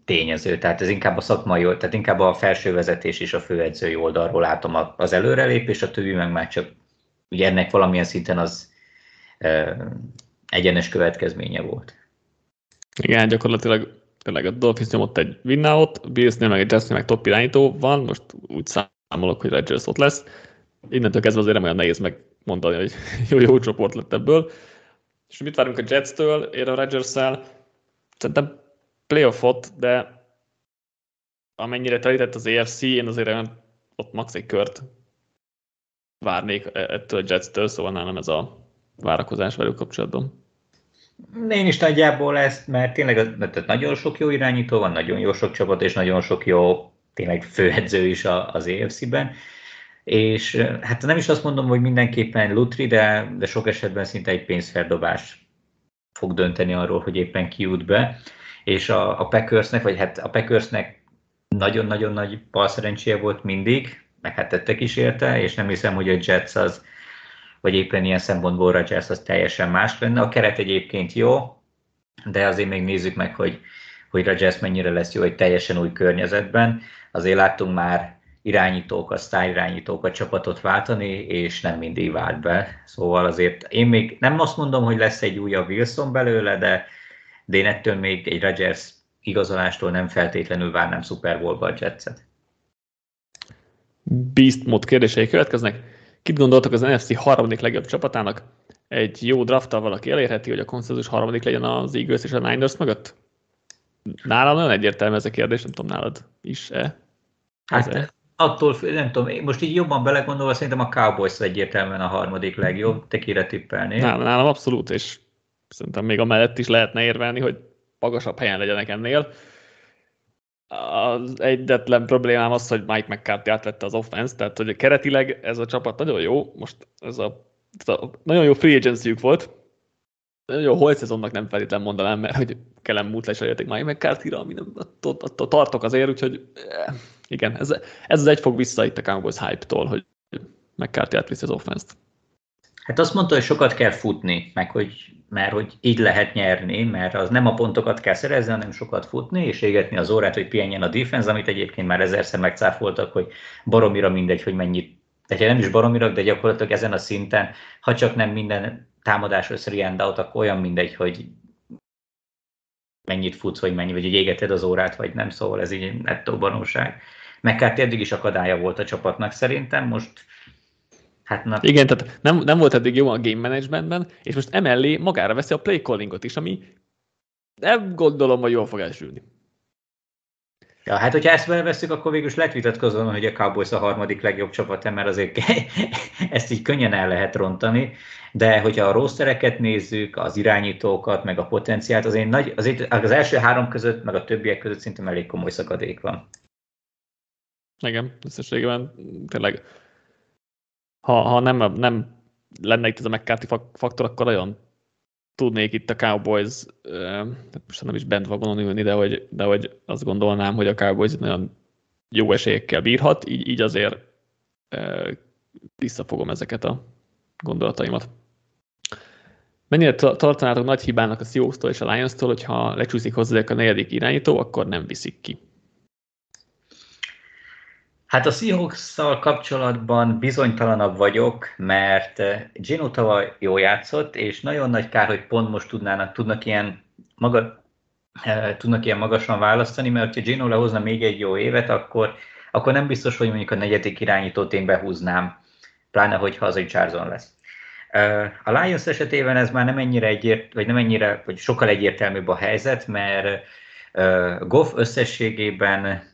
tényező. Tehát ez inkább a szakmai, tehát inkább a felső vezetés és a főedzői oldalról látom az előrelépés, a többi meg már csak ugye ennek valamilyen szinten az ö, egyenes következménye volt. Igen, gyakorlatilag tényleg a Dolphins nyomott egy win-out, Billsnél meg egy Jetsnél meg top irányító van, most úgy számolok, hogy Rodgers ott lesz. Innentől kezdve azért nem olyan nehéz megmondani, hogy jó, jó csoport lett ebből. És mit várunk a Jetstől, ér a Rodgers-szel? Szerintem playoffot, de amennyire telített az á ef cé, én azért ott max egy kört várnék ettől a Jetstől, szóval nálam ez a várakozás velük kapcsolatban. Én is nagyjából ezt, mert tényleg nagyon sok jó irányító van, nagyon jó sok csapat, és nagyon sok jó tényleg főedző is az á ef cé-ben. És hát nem is azt mondom, hogy mindenképpen lutri, de, de sok esetben szinte egy pénzfeldobás fog dönteni arról, hogy éppen ki jut be. És a, a Packersnek, vagy hát a Packersnek nagyon-nagyon nagy balszerencséje volt mindig, meg hát tettek is érte, és nem hiszem, hogy a Jets az, vagy éppen ilyen szempontból Rodgers az teljesen más lenne. A keret egyébként jó, de azért még nézzük meg, hogy, hogy Rodgers mennyire lesz jó egy teljesen új környezetben. Azért láttunk már irányítókat, sztájirányítókat, csapatot váltani, és nem mindig vált be. Szóval azért én még nem azt mondom, hogy lesz egy újabb Wilson belőle, de, de én ettől még egy Rodgers igazolástól nem feltétlenül várnám Super Bowlba a Jetset. Beast Mode kérdései következnek. Kit gondoltok az en ef cé harmadik legjobb csapatának? Egy jó drafttal valaki elérheti, hogy a konszenzus harmadik legyen az Eagles és a Niners mögött? Nálam nagyon egyértelmű ez a kérdés, nem tudom, nálad is-e? Hát attól, nem tudom, most így jobban belegondolva, szerintem a Cowboys egyértelműen a harmadik legjobb, te kire tippelnél? Nálam, nálam abszolút, és szerintem még amellett is lehetne érvelni, hogy magasabb helyen legyenek ennél. Az egyetlen problémám az, hogy Mike McCarthy átvette az offense, tehát hogy keretileg ez a csapat nagyon jó, most ez a, ez a nagyon jó free agency-jük volt, nagyon jó holt szezonnak nem feltétlen mondanám, mert hogy kellem múlt leseljetek Mike McCarthy-ra, ami nem attól, attól tartok azért, úgyhogy igen, ez, ez az egy fog vissza itt a Cowboys hype-tól, hogy McCarthy átviszi az offense-t. Hát azt mondta, hogy sokat kell futni, meg hogy, mert hogy így lehet nyerni, mert az nem a pontokat kell szerezni, hanem sokat futni, és égetni az órát, hogy pihenjen a defense, amit egyébként már ezerszer megcáfoltak, hogy baromira mindegy, hogy mennyit, tehát nem is baromira, de gyakorlatilag ezen a szinten, ha csak nem minden támadás összeri end-out, akkor olyan mindegy, hogy mennyit futsz, vagy mennyi, vagy hogy égeted az órát, vagy nem, szóval ez így nettó baromság. McCarthy eddig is akadálya volt a csapatnak szerintem, most hát na. Igen, tehát nem, nem volt eddig jó a game managementben, és most emellé magára veszi a play callingot is, ami nem gondolom, hogy jól fog elsülni. Ja, hát hogyha ezt belevesszük, akkor végül is lehet vitatkozom, hogy a Cowboys a harmadik legjobb csapat, mert azért ezt így könnyen el lehet rontani, de hogyha a rostereket nézzük, az irányítókat, meg a potenciált, azért, nagy, azért az első három között, meg a többiek között szintén elég komoly szakadék van. Igen, összességében tényleg ha, ha nem, nem lenne itt ez a McCarthy faktor, akkor nagyon tudnék itt a Cowboys, most nem is bandwagonon ülni, de hogy, de hogy azt gondolnám, hogy a Cowboys itt nagyon jó esélyekkel bírhat, így, így azért visszafogom ezeket a gondolataimat. Mennyire tartanátok nagy hibának a Seahawks-tól és a Lions-tól, hogyha lecsúszik hozzájuk a negyedik irányító, akkor nem viszik ki? Hát a Seahawks-szal kapcsolatban bizonytalanabb vagyok, mert Geno tavaly jól játszott, és nagyon nagy kár, hogy pont most tudnának, tudnak, ilyen maga, tudnak ilyen magasan választani, mert ha Geno lehozna még egy jó évet, akkor, akkor nem biztos, hogy mondjuk a negyedik irányítót én behúznám, pláne, hogyha az egy Charleston lesz. A Lions esetében ez már nem ennyire, egyért, vagy nem ennyire vagy sokkal egyértelműbb a helyzet, mert Goff összességében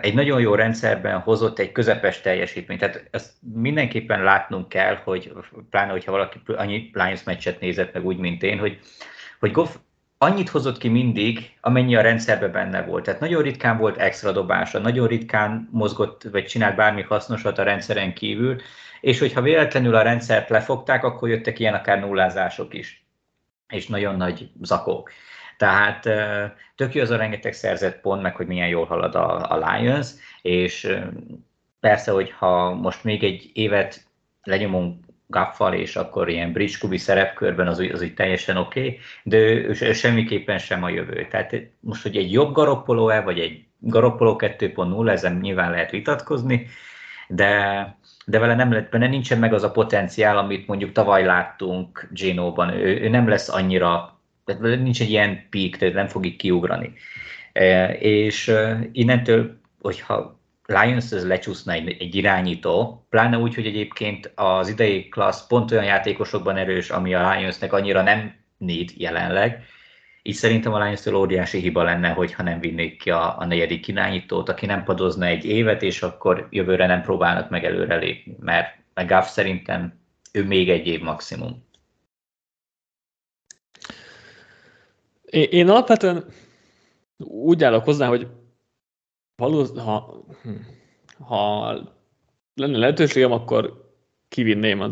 egy nagyon jó rendszerben hozott egy közepes teljesítményt. Tehát ezt mindenképpen látnunk kell, hogy pláne, hogyha valaki annyi Lions meccset nézett meg úgy, mint én, hogy, hogy Goff annyit hozott ki mindig, amennyi a rendszerben benne volt. Tehát nagyon ritkán volt extra dobása, nagyon ritkán mozgott, vagy csinált bármi hasznosat a rendszeren kívül, és hogyha véletlenül a rendszert lefogták, akkor jöttek ilyen akár nullázások is, és nagyon nagy zakók. Tehát tök jó az a rengeteg szerzett pont, meg hogy milyen jól halad a, a Lions, és persze, hogyha most még egy évet lenyomunk Goffal, és akkor ilyen bridge kubi szerepkörben az, az így teljesen oké, okay, de ő, ő semmiképpen sem a jövő. Tehát most, hogy egy jobb Garoppolo-e, vagy egy Garoppolo kettő pont nulla, ezen nyilván lehet vitatkozni, de... de vele nem lett benne, nincsen meg az a potenciál, amit mondjuk tavaly láttunk Genóban. Ő, ő nem lesz annyira, nincs egy ilyen peak, tehát nem fog így kiugrani. E, és e, innentől, hogyha Lions-hez lecsúszna egy, egy irányító, pláne úgy, hogy egyébként az idei klassz pont olyan játékosokban erős, ami a Lionsnek annyira nem need jelenleg, így szerintem a Lions-től óriási hiba lenne, hogyha nem vinnék ki a, a negyedik irányítót, aki nem padozna egy évet, és akkor jövőre nem próbálnak meg előre lépni, mert a Goff szerintem ő még egy év maximum. Én, én alapvetően úgy állok hozzá, hogy valószín, ha, ha lenne lehetőségem, akkor kivinném a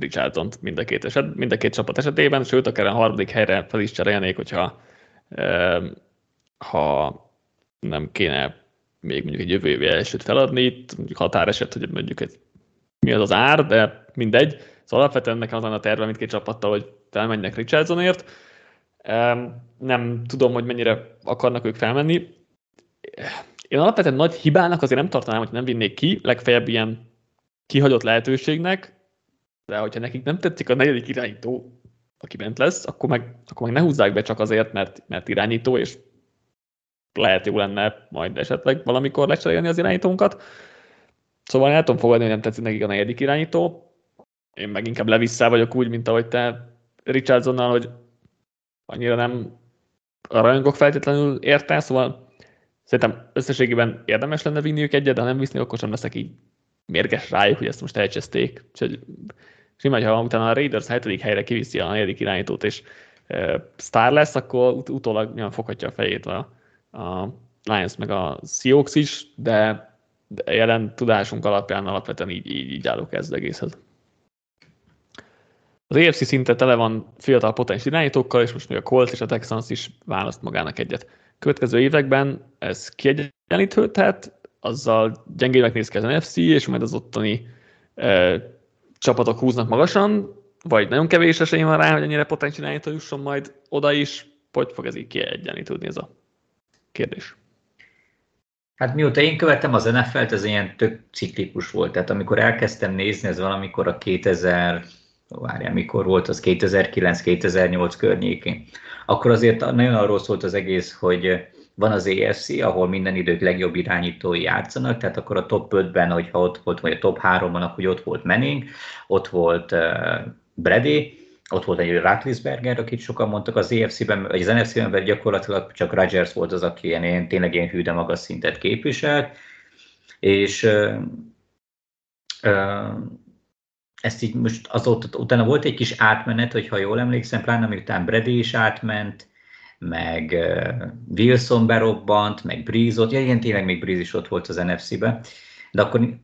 Richardsont mind a két eset, mind a két csapat esetében, sőt, akár a harmadik helyre fel is cserélnék, hogyha e, ha nem kéne még mondjuk egy jövő évi elsőt feladni, itt mondjuk határeset, hogy mondjuk egy, mi az az ár, de mindegy. Szóval alapvetően nekem az lenne a terve mindkét csapattal, hogy felmenjenek Richardsonért. E, nem tudom, hogy mennyire akarnak ők felmenni. Én alapvetően nagy hibának azért nem tartanám, hogy nem vinnék ki, legfeljebb ilyen kihagyott lehetőségnek, de hogyha nekik nem tetszik a negyedik irányító, aki bent lesz, akkor meg, akkor meg ne húzzák be csak azért, mert, mert irányító, és lehet jó lenne majd esetleg valamikor lecserélni az irányítónkat. Szóval el tudom fogadni, hogy nem tetszik nekik a negyedik irányító. Én meg inkább levisszá vagyok úgy, mint ahogy te Richardsonnal, hogy annyira nem a rajongók feltétlenül érte, szóval szerintem összességében érdemes lenne vinniük egyet, de ha nem viszni, akkor sem leszek így mérges rájuk, hogy ezt most elcseszték. Úgyhogy simán, ha utána a Raiders hetedik helyre kiviszi a negyedik irányítót, és e, sztár lesz, akkor ut- utólag nyilván foghatja a fejét a, a Lions meg a Seahawks is, de, de jelen tudásunk alapján alapvetően így, így, így állok ez az egészhez. Az á ef cé szinte tele van fiatal potens irányítókkal, és most még a Colts és a Texans is választ magának egyet. Következő években ez kiegyenlítődhet, azzal gyengébbnek néz ki az en ef cé, és majd az ottani e, csapatok húznak magasan, vagy nagyon kevés esély van rá, hogy ennyire potenciál irányító jusson majd oda is, hogy fog ez így kiegyenlítődni, ez a kérdés. Hát mióta én követtem az en ef el-t, ez ilyen tök ciklikus volt, tehát amikor elkezdtem nézni, ez valamikor a kétezer, várjál, mikor volt az, kétezer-kilenc kétezer-nyolc környékén, akkor azért nagyon arról szólt az egész, hogy van az á ef cé, ahol minden idők legjobb irányítói játszanak, tehát akkor a top ötben, hogyha ott volt, vagy a top háromban, akkor ott volt Manning, ott volt uh, Brady, ott volt egy Roethlisberger, akit sokan mondtak, az á ef cé-ben, vagy az en ef cé-ben gyakorlatilag csak Rodgers volt az, aki ilyen, tényleg ilyen hű, de magas szintet képviselt, és uh, uh, ezt így most azóta, utána volt egy kis átmenet, hogyha jól emlékszem, pláne miután Brady is átment, meg Wilson berobbant, meg Breeze ott, ja, igen, tényleg még Breeze is ott volt az en ef cé-ben, de akkor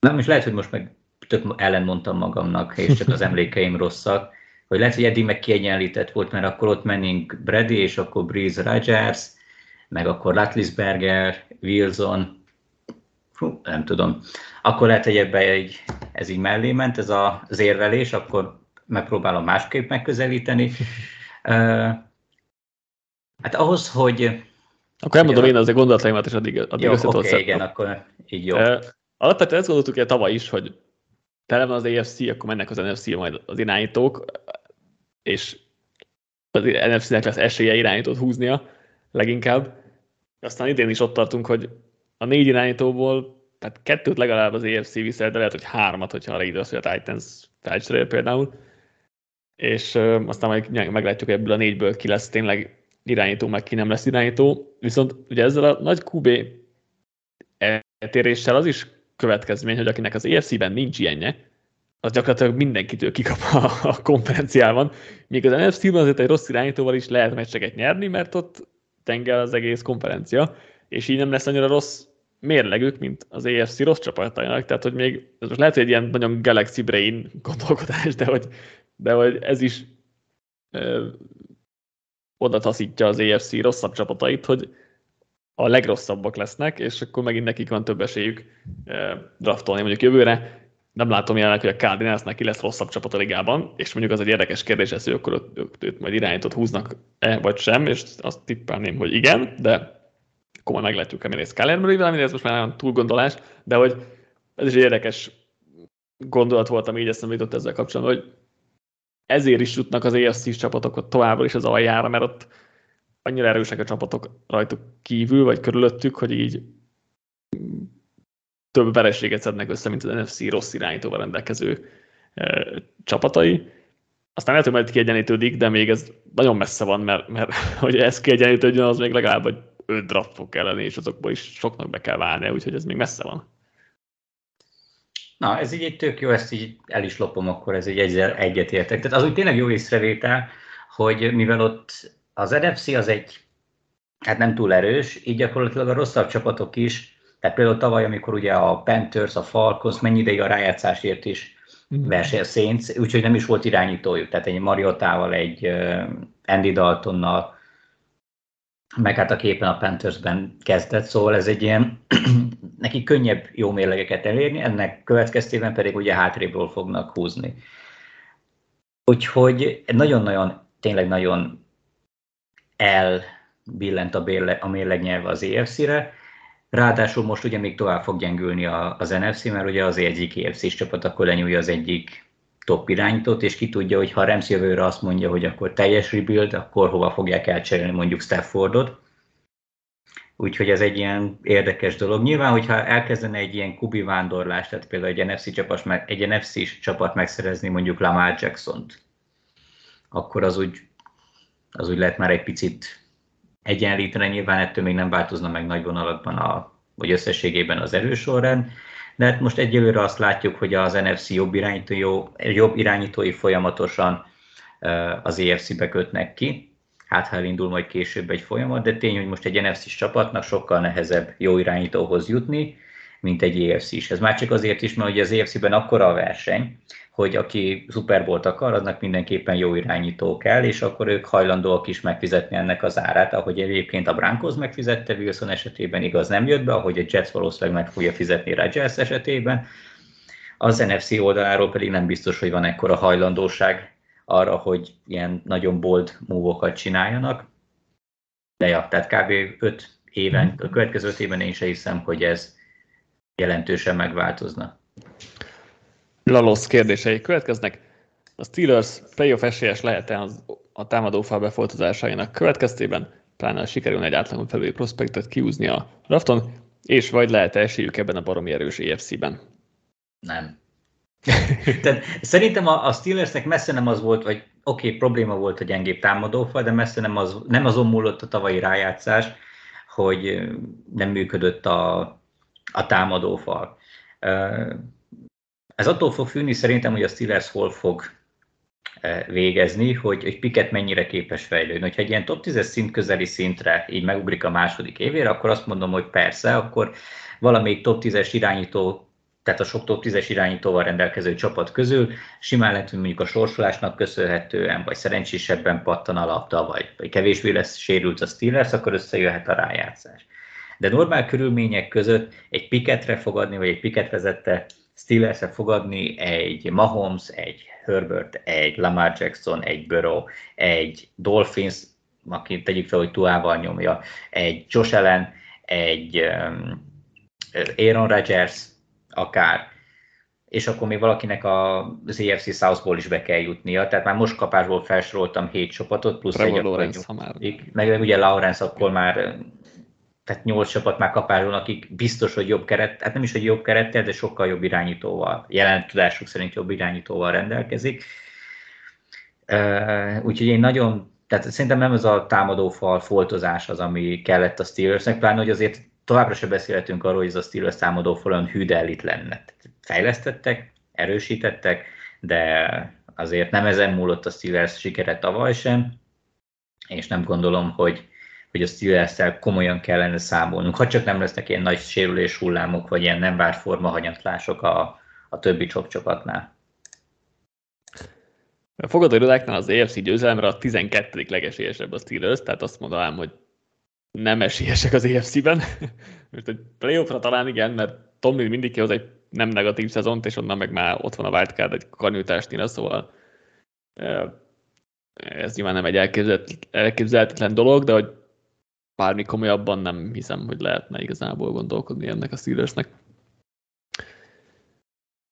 nem is lehet, hogy most meg tök ellen mondtam magamnak, és csak az emlékeim rosszak, vagy lehet, hogy eddig meg kiegyenlített volt, mert akkor ott mennénk Brady, és akkor Breeze, Rodgers, meg akkor Roethlisberger, Wilson, hú, nem tudom. Akkor lehet, hogy ebbe egy, ez így mellé ment, ez az érvelés, akkor megpróbálom másképp megközelíteni. Uh, hát ahhoz, hogy... Akkor elmondom én az a gondolataimat, és addig, addig összetolszak. Oké, okay, igen, akkor így jó. Uh, Alapvetően ezt gondoltuk el tavaly is, hogy tele van az á ef cé, akkor mennek az en ef cé, majd az irányítók, és az en ef cének lesz esélye irányítót húznia leginkább. Aztán idén is ott tartunk, hogy a négy irányítóból, tehát kettőt legalább az á ef cé viszel, de lehet, hogy hármat, hogyha a Raiders vagy a Titans felcserélje például. És ö, aztán majd meglátjuk, ebből a négyből ki lesz tényleg irányító, meg ki nem lesz irányító. Viszont ugye ezzel a nagy kú bé eltéréssel az is következmény, hogy akinek az á ef cében nincs ilyenje, az gyakorlatilag mindenkitől kikap a, a konferenciában. Míg az en ef cében azért egy rossz irányítóval is lehet meccseket nyerni, mert ott tengel az egész konferencia, és így nem lesz annyira rossz mérlegük, mint az á ef cé rossz csapatainak. Tehát, hogy még ez most lehet, hogy egy ilyen nagyon galaxy brain gondolkodás, de hogy, de hogy ez is ö, oda taszítja az á ef cé rosszabb csapatait, hogy a legrosszabbak lesznek, és akkor megint nekik van több esélyük eh, draftolni mondjuk jövőre. Nem látom jelenleg, hogy a Cardinalsnak ki lesz rosszabb csapat a ligában, és mondjuk az egy érdekes kérdés lesz, hogy akkor ők, ők, ők majd irányítót húznak-e vagy sem, és azt tippelném, hogy igen, de komoly meglátjuk, amire ez Keller Murrayvel, amire ez most már nagyon túlgondolás, de hogy ez is egy érdekes gondolat volt, ami így eszembe jutott ezzel kapcsolatban, hogy ezért is jutnak az á ef cés csapatokat továbbra is az aljára, mert ott annyira erősek a csapatok rajtuk kívül, vagy körülöttük, hogy így több vereséget szednek össze, mint az en ef cé rossz irányítóval rendelkező e, csapatai. Aztán lehet, hogy majd kiegyenlítődik, de még ez nagyon messze van, mert, mert hogy ez kiegyenlítődjön, az még legalább hogy öt draft fog kelleni, és azokból is soknak be kell válni, úgyhogy ez még messze van. Na, ez így egy tök jó, ezt így el is lopom, akkor ez így egyetértek. Tehát az úgy tényleg jó észrevétel, hogy mivel ott az en ef cé az egy, hát nem túl erős, így gyakorlatilag a rosszabb csapatok is, tehát például tavaly, amikor ugye a Panthers, a Falcons mennyi ideig a rájátszásért is verseny Saints, úgyhogy nem is volt irányítójuk, tehát egy Mariotával, egy Andy Daltonnal, meg hát a képen a Panthersben kezdett, szóval ez egy ilyen, neki könnyebb jó mérlegeket elérni, ennek következtében pedig ugye hátrébről fognak húzni. Úgyhogy nagyon-nagyon, tényleg nagyon elbillent a, a mérlegnyelve az á ef cére, ráadásul most ugye még tovább fog gyengülni a, az en ef cé, mert ugye az egyik á ef cés csapat akkor lenyúlja az egyik top irányítót, és ki tudja, hogy ha a Rams jövőre azt mondja, hogy akkor teljes rebuild, akkor hova fogják elcserélni mondjuk Staffordot. Úgyhogy ez egy ilyen érdekes dolog. Nyilván, hogyha elkezdene egy ilyen kubi vándorlás, tehát például egy en ef cés csapat, egy en ef cés csapat megszerezni mondjuk Lamar Jackson-t, akkor az úgy az úgy lehet már egy picit egyenlíteni, nyilván ettől még nem változna meg nagy vonalakban, a, vagy összességében az erősorrend, de hát most egyelőre azt látjuk, hogy az en ef cé jobb, irányító, jó, jobb irányítói folyamatosan az á ef cébe kötnek ki, hát ha elindul majd később egy folyamat, de tény, hogy most egy en ef cés csapatnak sokkal nehezebb jó irányítóhoz jutni, mint egy á ef cés. Ez már csak azért is, mert ugye az á ef cében akkora a verseny, hogy aki szuperbolt akar, aznak mindenképpen jó irányító kell, és akkor ők hajlandóak is megfizetni ennek az árát, ahogy egyébként a Broncos megfizette, Wilson esetében igaz nem jött be, ahogy a Jets valószínűleg meg fogja fizetni Rodgers esetében. Az en ef cé oldaláról pedig nem biztos, hogy van ekkora hajlandóság arra, hogy ilyen nagyon bold move-okat csináljanak. De ja, tehát kb. öt éven, a következő öt évben én sem hiszem, hogy ez jelentősen megváltozna. Lalosz kérdései következnek. A Steelers playoff esélyes lehet-e a támadófal befoltozásainak következtében, pláne sikerül egy átlagon felüli prospektet kiúzni a drafton, és vagy lehet-e esélyük ebben a baromi erős á ef cében? Nem. Tehát szerintem a Steelersnek messze nem az volt, vagy oké, okay, probléma volt a gyengébb támadófal, de messze nem, az, nem azon múlott a tavalyi rájátszás, hogy nem működött a, a támadófal. Ez attól fog függni szerintem, hogy a Steelers hol fog végezni, hogy, hogy Pickett mennyire képes fejlődni. Ha egy ilyen top tízes szint közeli szintre így megugrik a második évére, akkor azt mondom, hogy persze, akkor valamelyik top tízes irányító tehát a sok top tízes irányítóval rendelkező csapat közül, simán lehet, hogy mondjuk a sorsolásnak köszönhetően, vagy szerencsésebben pattan a labda, vagy kevésbé lesz sérült a Steelers, akkor összejöhet a rájátszás. De normál körülmények között egy Picketre fogadni, vagy egy Pickett vezette Steelersre fogadni egy Mahomes, egy Herbert, egy Lamar Jackson, egy Burrow, egy Dolphins, aki tegyük fel, hogy Tuával nyomja, egy Josh Allen, egy um, Aaron Rodgers, akár, és akkor még valakinek az á ef cé Southból is be kell jutnia, tehát már most kapásból felsoroltam hét csapatot, plusz Trevor egy Lawrence, akkor nyolc, már... meg ugye Lawrence akkor már, tehát nyolc csapat már kapásból, akik biztos, hogy jobb keret, hát nem is, hogy jobb kerettel, de sokkal jobb irányítóval, jelen tudásuk szerint jobb irányítóval rendelkezik. Úgyhogy én nagyon, tehát szerintem nem ez a támadófal foltozás az, ami kellett a Steelersnek, pláne, hogy azért továbbra sem beszélhetünk arról, hogy ez a Steelers támadófal olyan hű, de elit lenne. Fejlesztettek, erősítettek, de azért nem ezen múlott a Steelers sikere tavaly sem, és nem gondolom, hogy, hogy a Steelers-szel komolyan kellene számolnunk. Ha csak nem lesznek ilyen nagy sérülés hullámok, vagy ilyen nem várt forma hanyatlások a, a többi csopcsopatnál. A fogadóirodáknál az á ef cé győzelemre a tizenkettedik legesélyesebb a Steelers, tehát azt mondanám, hogy nem esélyesek az á ef cé-ben. Most egy playoffra talán igen, mert Tomlin mindig kihoz egy nem negatív szezont, és onnan meg már ott van a wildcard egy karnyújtásnél, szóval ez nyilván nem egy elképzelhetetlen dolog, de hogy bármi komolyabban nem hiszem, hogy lehetne igazából gondolkodni ennek a Steelersnek.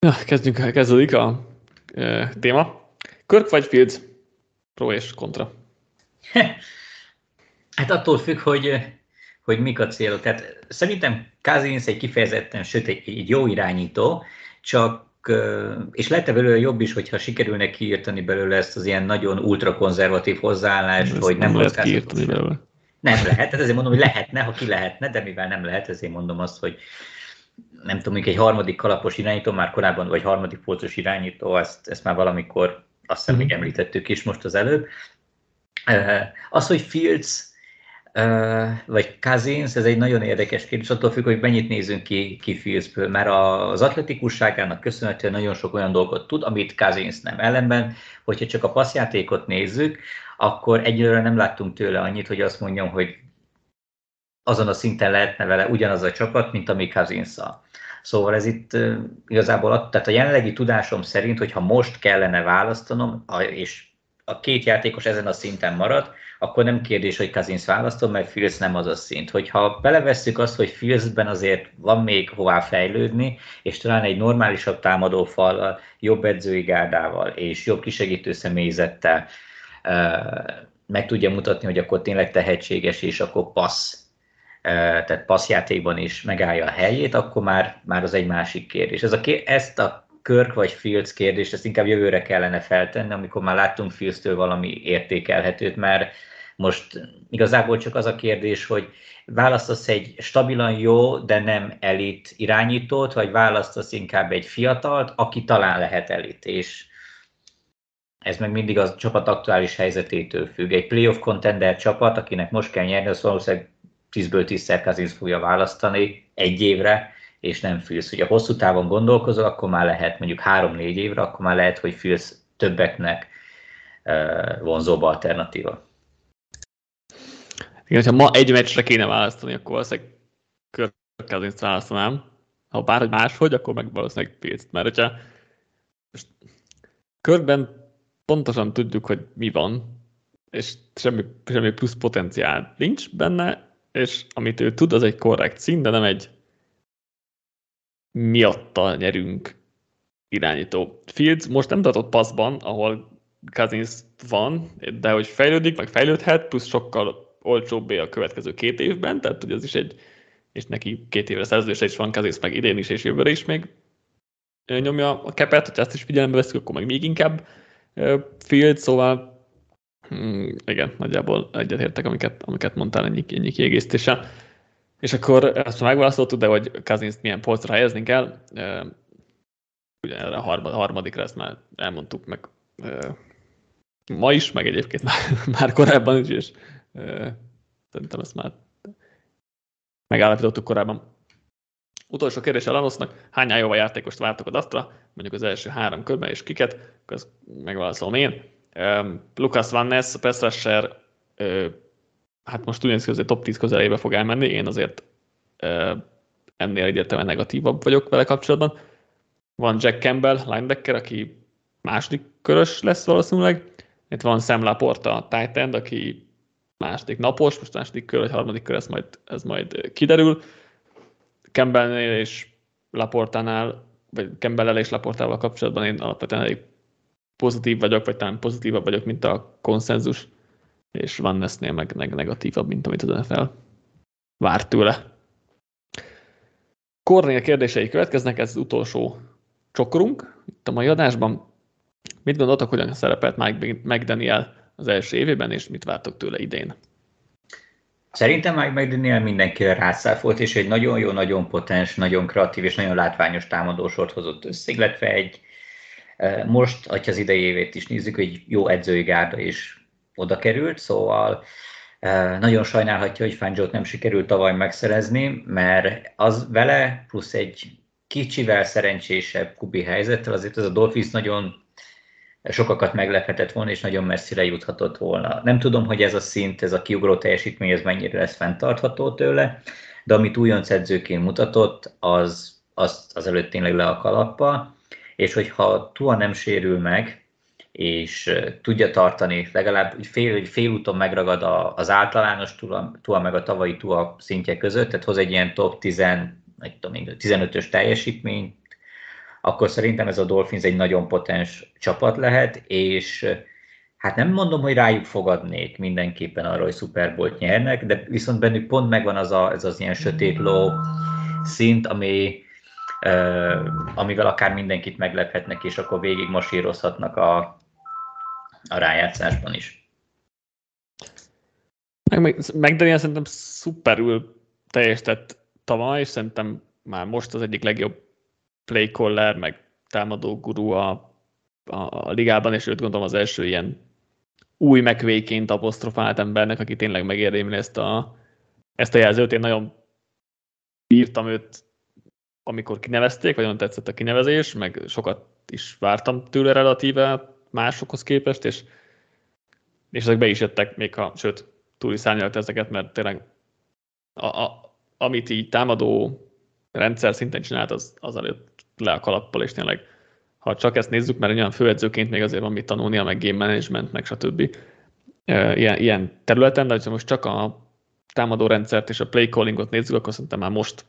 Ja, kezdjünk, kezdődik a e, téma. Kirk vagy Fields? Pro és kontra. Hát attól függ, hogy, hogy mik a célok. Tehát szerintem Cousins egy kifejezetten, sőt egy jó irányító, csak, és lehet belőle jobb is, hogyha sikerülne kiírtani belőle ezt az ilyen nagyon ultrakonzervatív hozzáállást, hogy nem lehet kiírtani belőle. Nem lehet, tehát ezért mondom, hogy lehetne, ha ki lehetne, de mivel nem lehet, ezért mondom azt, hogy nem tudom, hogy egy harmadik kalapos irányító már korábban, vagy harmadik polcos irányító, ezt, ezt már valamikor, azt hiszem, még említettük is most az előbb. Az, hogy Fields Uh, vagy Cousins, ez egy nagyon érdekes kérdés, attól függ, hogy mennyit nézünk ki, ki Fieldsből, mert az atletikusságának köszönhetően nagyon sok olyan dolgot tud, amit Cousins nem. Ellenben, hogyha csak a passzjátékot nézzük, akkor egyelőre nem láttunk tőle annyit, hogy azt mondjam, hogy azon a szinten lehetne vele ugyanaz a csapat, mint ami Cousins-szal. Szóval ez itt uh, igazából, tehát a jelenlegi tudásom szerint, hogyha most kellene választanom, és a két játékos ezen a szinten marad, akkor nem kérdés, hogy Cousins választom, mert Fields nem az a szint. Hogyha belevesszük azt, hogy Fieldsben azért van még hová fejlődni, és talán egy normálisabb támadófallal, jobb edzői gárdával és jobb kisegítő személyzettel uh, meg tudja mutatni, hogy akkor tényleg tehetséges, és akkor passz, uh, tehát passzjátékban is megállja a helyét, akkor már, már az egy másik kérdés. Ez a, ezt a Kirk vagy Fields kérdést, ezt inkább jövőre kellene feltenni, amikor már láttunk Fields-től valami értékelhetőt, mert most igazából csak az a kérdés, hogy választasz egy stabilan jó, de nem elit irányítót, vagy választasz inkább egy fiatalt, aki talán lehet elit, és ez meg mindig a csapat aktuális helyzetétől függ. Egy playoff contender csapat, akinek most kell nyerni, az valószínűleg tízből tízszer Cousins fogja választani egy évre, és nem Fields. Ugye hosszú távon gondolkozol, akkor már lehet, mondjuk három-négy évre, akkor már lehet, hogy Fields többeknek vonzóbb alternatíva. Igen, ha ma egy meccsre kéne választani, akkor valószínűleg Cousins-t választanám. Ha bárhogy máshogy, akkor meg valószínűleg Fields-t. Mert hogyha körben pontosan tudjuk, hogy mi van, és semmi, semmi plusz potenciál nincs benne, és amit ő tud, az egy korrekt szín, de nem egy miatta nyerünk irányító. Fields most nem tartott passzban, ahol Cousins van, de hogy fejlődik, meg fejlődhet, plusz sokkal olcsóbbé a következő két évben, tehát hogy az is egy, és neki két évre szerződése is van, Cousins meg idén is, és jövőre is még nyomja a kepet, hogyha ezt is figyelembe veszünk, akkor meg még inkább Fields, szóval hmm, igen, nagyjából egyetértek, amiket, amiket mondtál ennyi, ennyi kiegészítéssel. És akkor ezt már megválaszoltuk, de hogy Cousins-t milyen polcra helyezni kell. Ugye erre a harmadikra ezt már elmondtuk meg ma is, meg egyébként már, már korábban is, és szerintem ezt már megállapítottuk korábban. Utolsó kérdés a Lanosznak, hányán jóval játékost vártok a datra, mondjuk az első három körben, és kiket, köz megválaszolom én. Um, Lucas Van Ness, a pass rusher, uh, hát most ugyanis közé top tíz közelébe fog elmenni, én azért uh, ennél egyértelműen negatívabb vagyok vele kapcsolatban. Van Jack Campbell, linebacker, aki második körös lesz valószínűleg. Itt van Sam Laporta, a tight end, aki második napos, most második kör, vagy harmadik kör, ez majd, ez majd kiderül. Campbellnél és Laportánál, vagy Campbell-el és Laportával kapcsolatban én alapvetően elég pozitív vagyok, vagy talán pozitívabb vagyok, mint a konszenzus, és Van Ness-nél meg, meg negatívabb, mint amit az en ef el vár tőle. Kornél kérdései következnek, ez az utolsó csokorunk itt a mai adásban. Mit gondoltok, hogyan szerepelt Mike McDaniel az első évében, és mit vártok tőle idén? Szerintem Mike McDaniel mindenkire rászáfolt, és egy nagyon jó, nagyon potens, nagyon kreatív és nagyon látványos támadósort hozott össze, illetve egy most, hogyha az idei évét is nézzük, egy jó edzői gárda is oda került, szóval nagyon sajnálhatja, hogy Fangio-t nem sikerült tavaly megszerezni, mert az vele plusz egy kicsivel szerencsésebb kubi helyzettel azért ez a Dolphins nagyon sokakat meglephetett volna, és nagyon messzire juthatott volna. Nem tudom, hogy ez a szint, ez a kiugró teljesítmény, ez mennyire lesz fenntartható tőle, de amit újonc edzőként mutatott, az, az, az előtt tényleg le a kalappa, és hogyha Tua nem sérül meg, és tudja tartani, legalább fél, félúton megragad a, az általános Tua, Tua meg a tavalyi Tua szintje között, tehát hoz egy ilyen top tíz, tizenötös teljesítményt, akkor szerintem ez a Dolphins egy nagyon potens csapat lehet, és hát nem mondom, hogy rájuk fogadnék mindenképpen arra, hogy Super Bowl-t nyernek, de viszont bennük pont megvan az a, ez az ilyen sötét ló szint, ami, eh, amivel akár mindenkit meglephetnek, és akkor végig masírozhatnak a, a rájátszásban is. McDaniel szerintem szuperül teljesített tavaly, és szerintem már most az egyik legjobb playcaller, meg támadó guru a, a, a ligában, és őt gondolom az első ilyen új McVayként apostrofált embernek, aki tényleg megérdemli ezt a, ezt a jelzőt. Én nagyon bírtam őt, amikor kinevezték, vagy nagyon tetszett a kinevezés, meg sokat is vártam tőle relatíve másokhoz képest, és, és ezek be is jöttek, még ha, sőt, túl is szárnyalt ezeket, mert tényleg a, a, amit így támadó rendszer szinten csinált, az, az előtt le a kalappal, és tényleg, ha csak ezt nézzük, mert olyan főedzőként még azért van mit tanulnia, meg game management, meg stb. Ilyen, ilyen területen, de ha most csak a támadó rendszert és a play callingot nézzük, akkor szerintem már most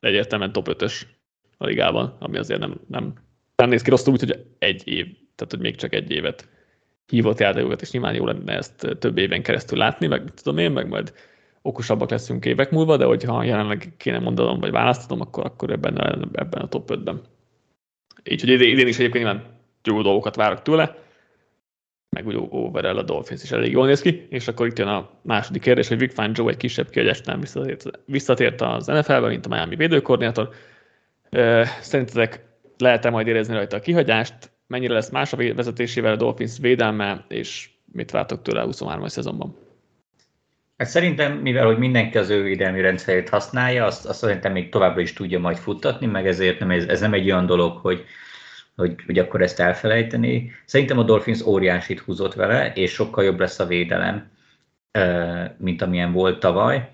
egyértelműen top ötös a ligában, ami azért nem, nem, nem néz ki rosszul, úgyhogy egy év, tehát hogy még csak egy évet hívott játékokat, és nyilván jó lenne ezt több éven keresztül látni, meg tudom én, meg majd okosabbak leszünk évek múlva, de hogyha jelenleg kéne mondanom, vagy választanom, akkor, akkor ebben, ebben a top ötben. Így, hogy idén is egyébként nyilván jó dolgokat várok tőle, meg úgy overall a Dolphins is elég jól néz ki, és akkor itt jön a második kérdés, hogy Vic Fangio egy kisebb kiagyásnál visszatért, visszatért az en ef el-be, mint a Miami védőkoordinátor. Szerintetek lehet-e majd érezni rajta a kihagyást? Mennyire lesz más a vezetésével a Dolphins védelme, és mit vártok tőle a huszonhármas szezonban? Hát szerintem, mivel hogy mindenki az ő védelmi rendszerét használja, azt, azt szerintem még továbbra is tudja majd futtatni, meg ezért nem, ez, ez nem egy olyan dolog, hogy, hogy, hogy akkor ezt elfelejteni. Szerintem a Dolphins óriásit húzott vele, és sokkal jobb lesz a védelem, mint amilyen volt tavaly,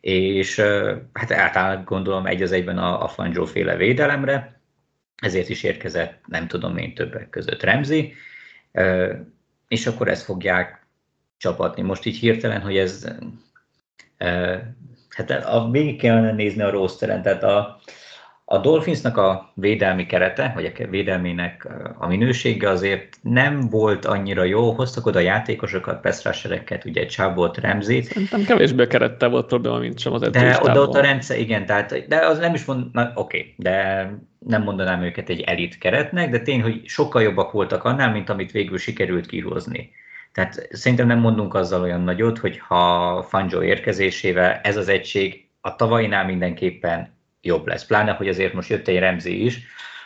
és hát általában gondolom egy az egyben a, a Fangio féle védelemre, ezért is érkezett, nem tudom én, többek között Ramsey, és akkor ezt fogják csapatni. Most így hirtelen, hogy ez e, hát a végig kellene nézni a rosteren, tehát a, a Dolphinsnak a védelmi kerete, vagy a védelmének a minősége azért nem volt annyira jó, hoztak oda játékosokat, pass rushereket, ugye Csábot, Remzét. Szerintem kevésbé a kerettel volt probléma, mint sem az edzőstávból. De oda a rendszer, igen, tehát, de az nem is mondanám, oké, okay, de nem mondanám őket egy elit keretnek, de tény, hogy sokkal jobbak voltak annál, mint amit végül sikerült kihozni. Tehát szerintem nem mondunk azzal olyan nagyot, hogy ha Fangio érkezésével ez az egység a tavalyinál mindenképpen jobb lesz. Pláne, hogy azért most jött egy Ramsey is,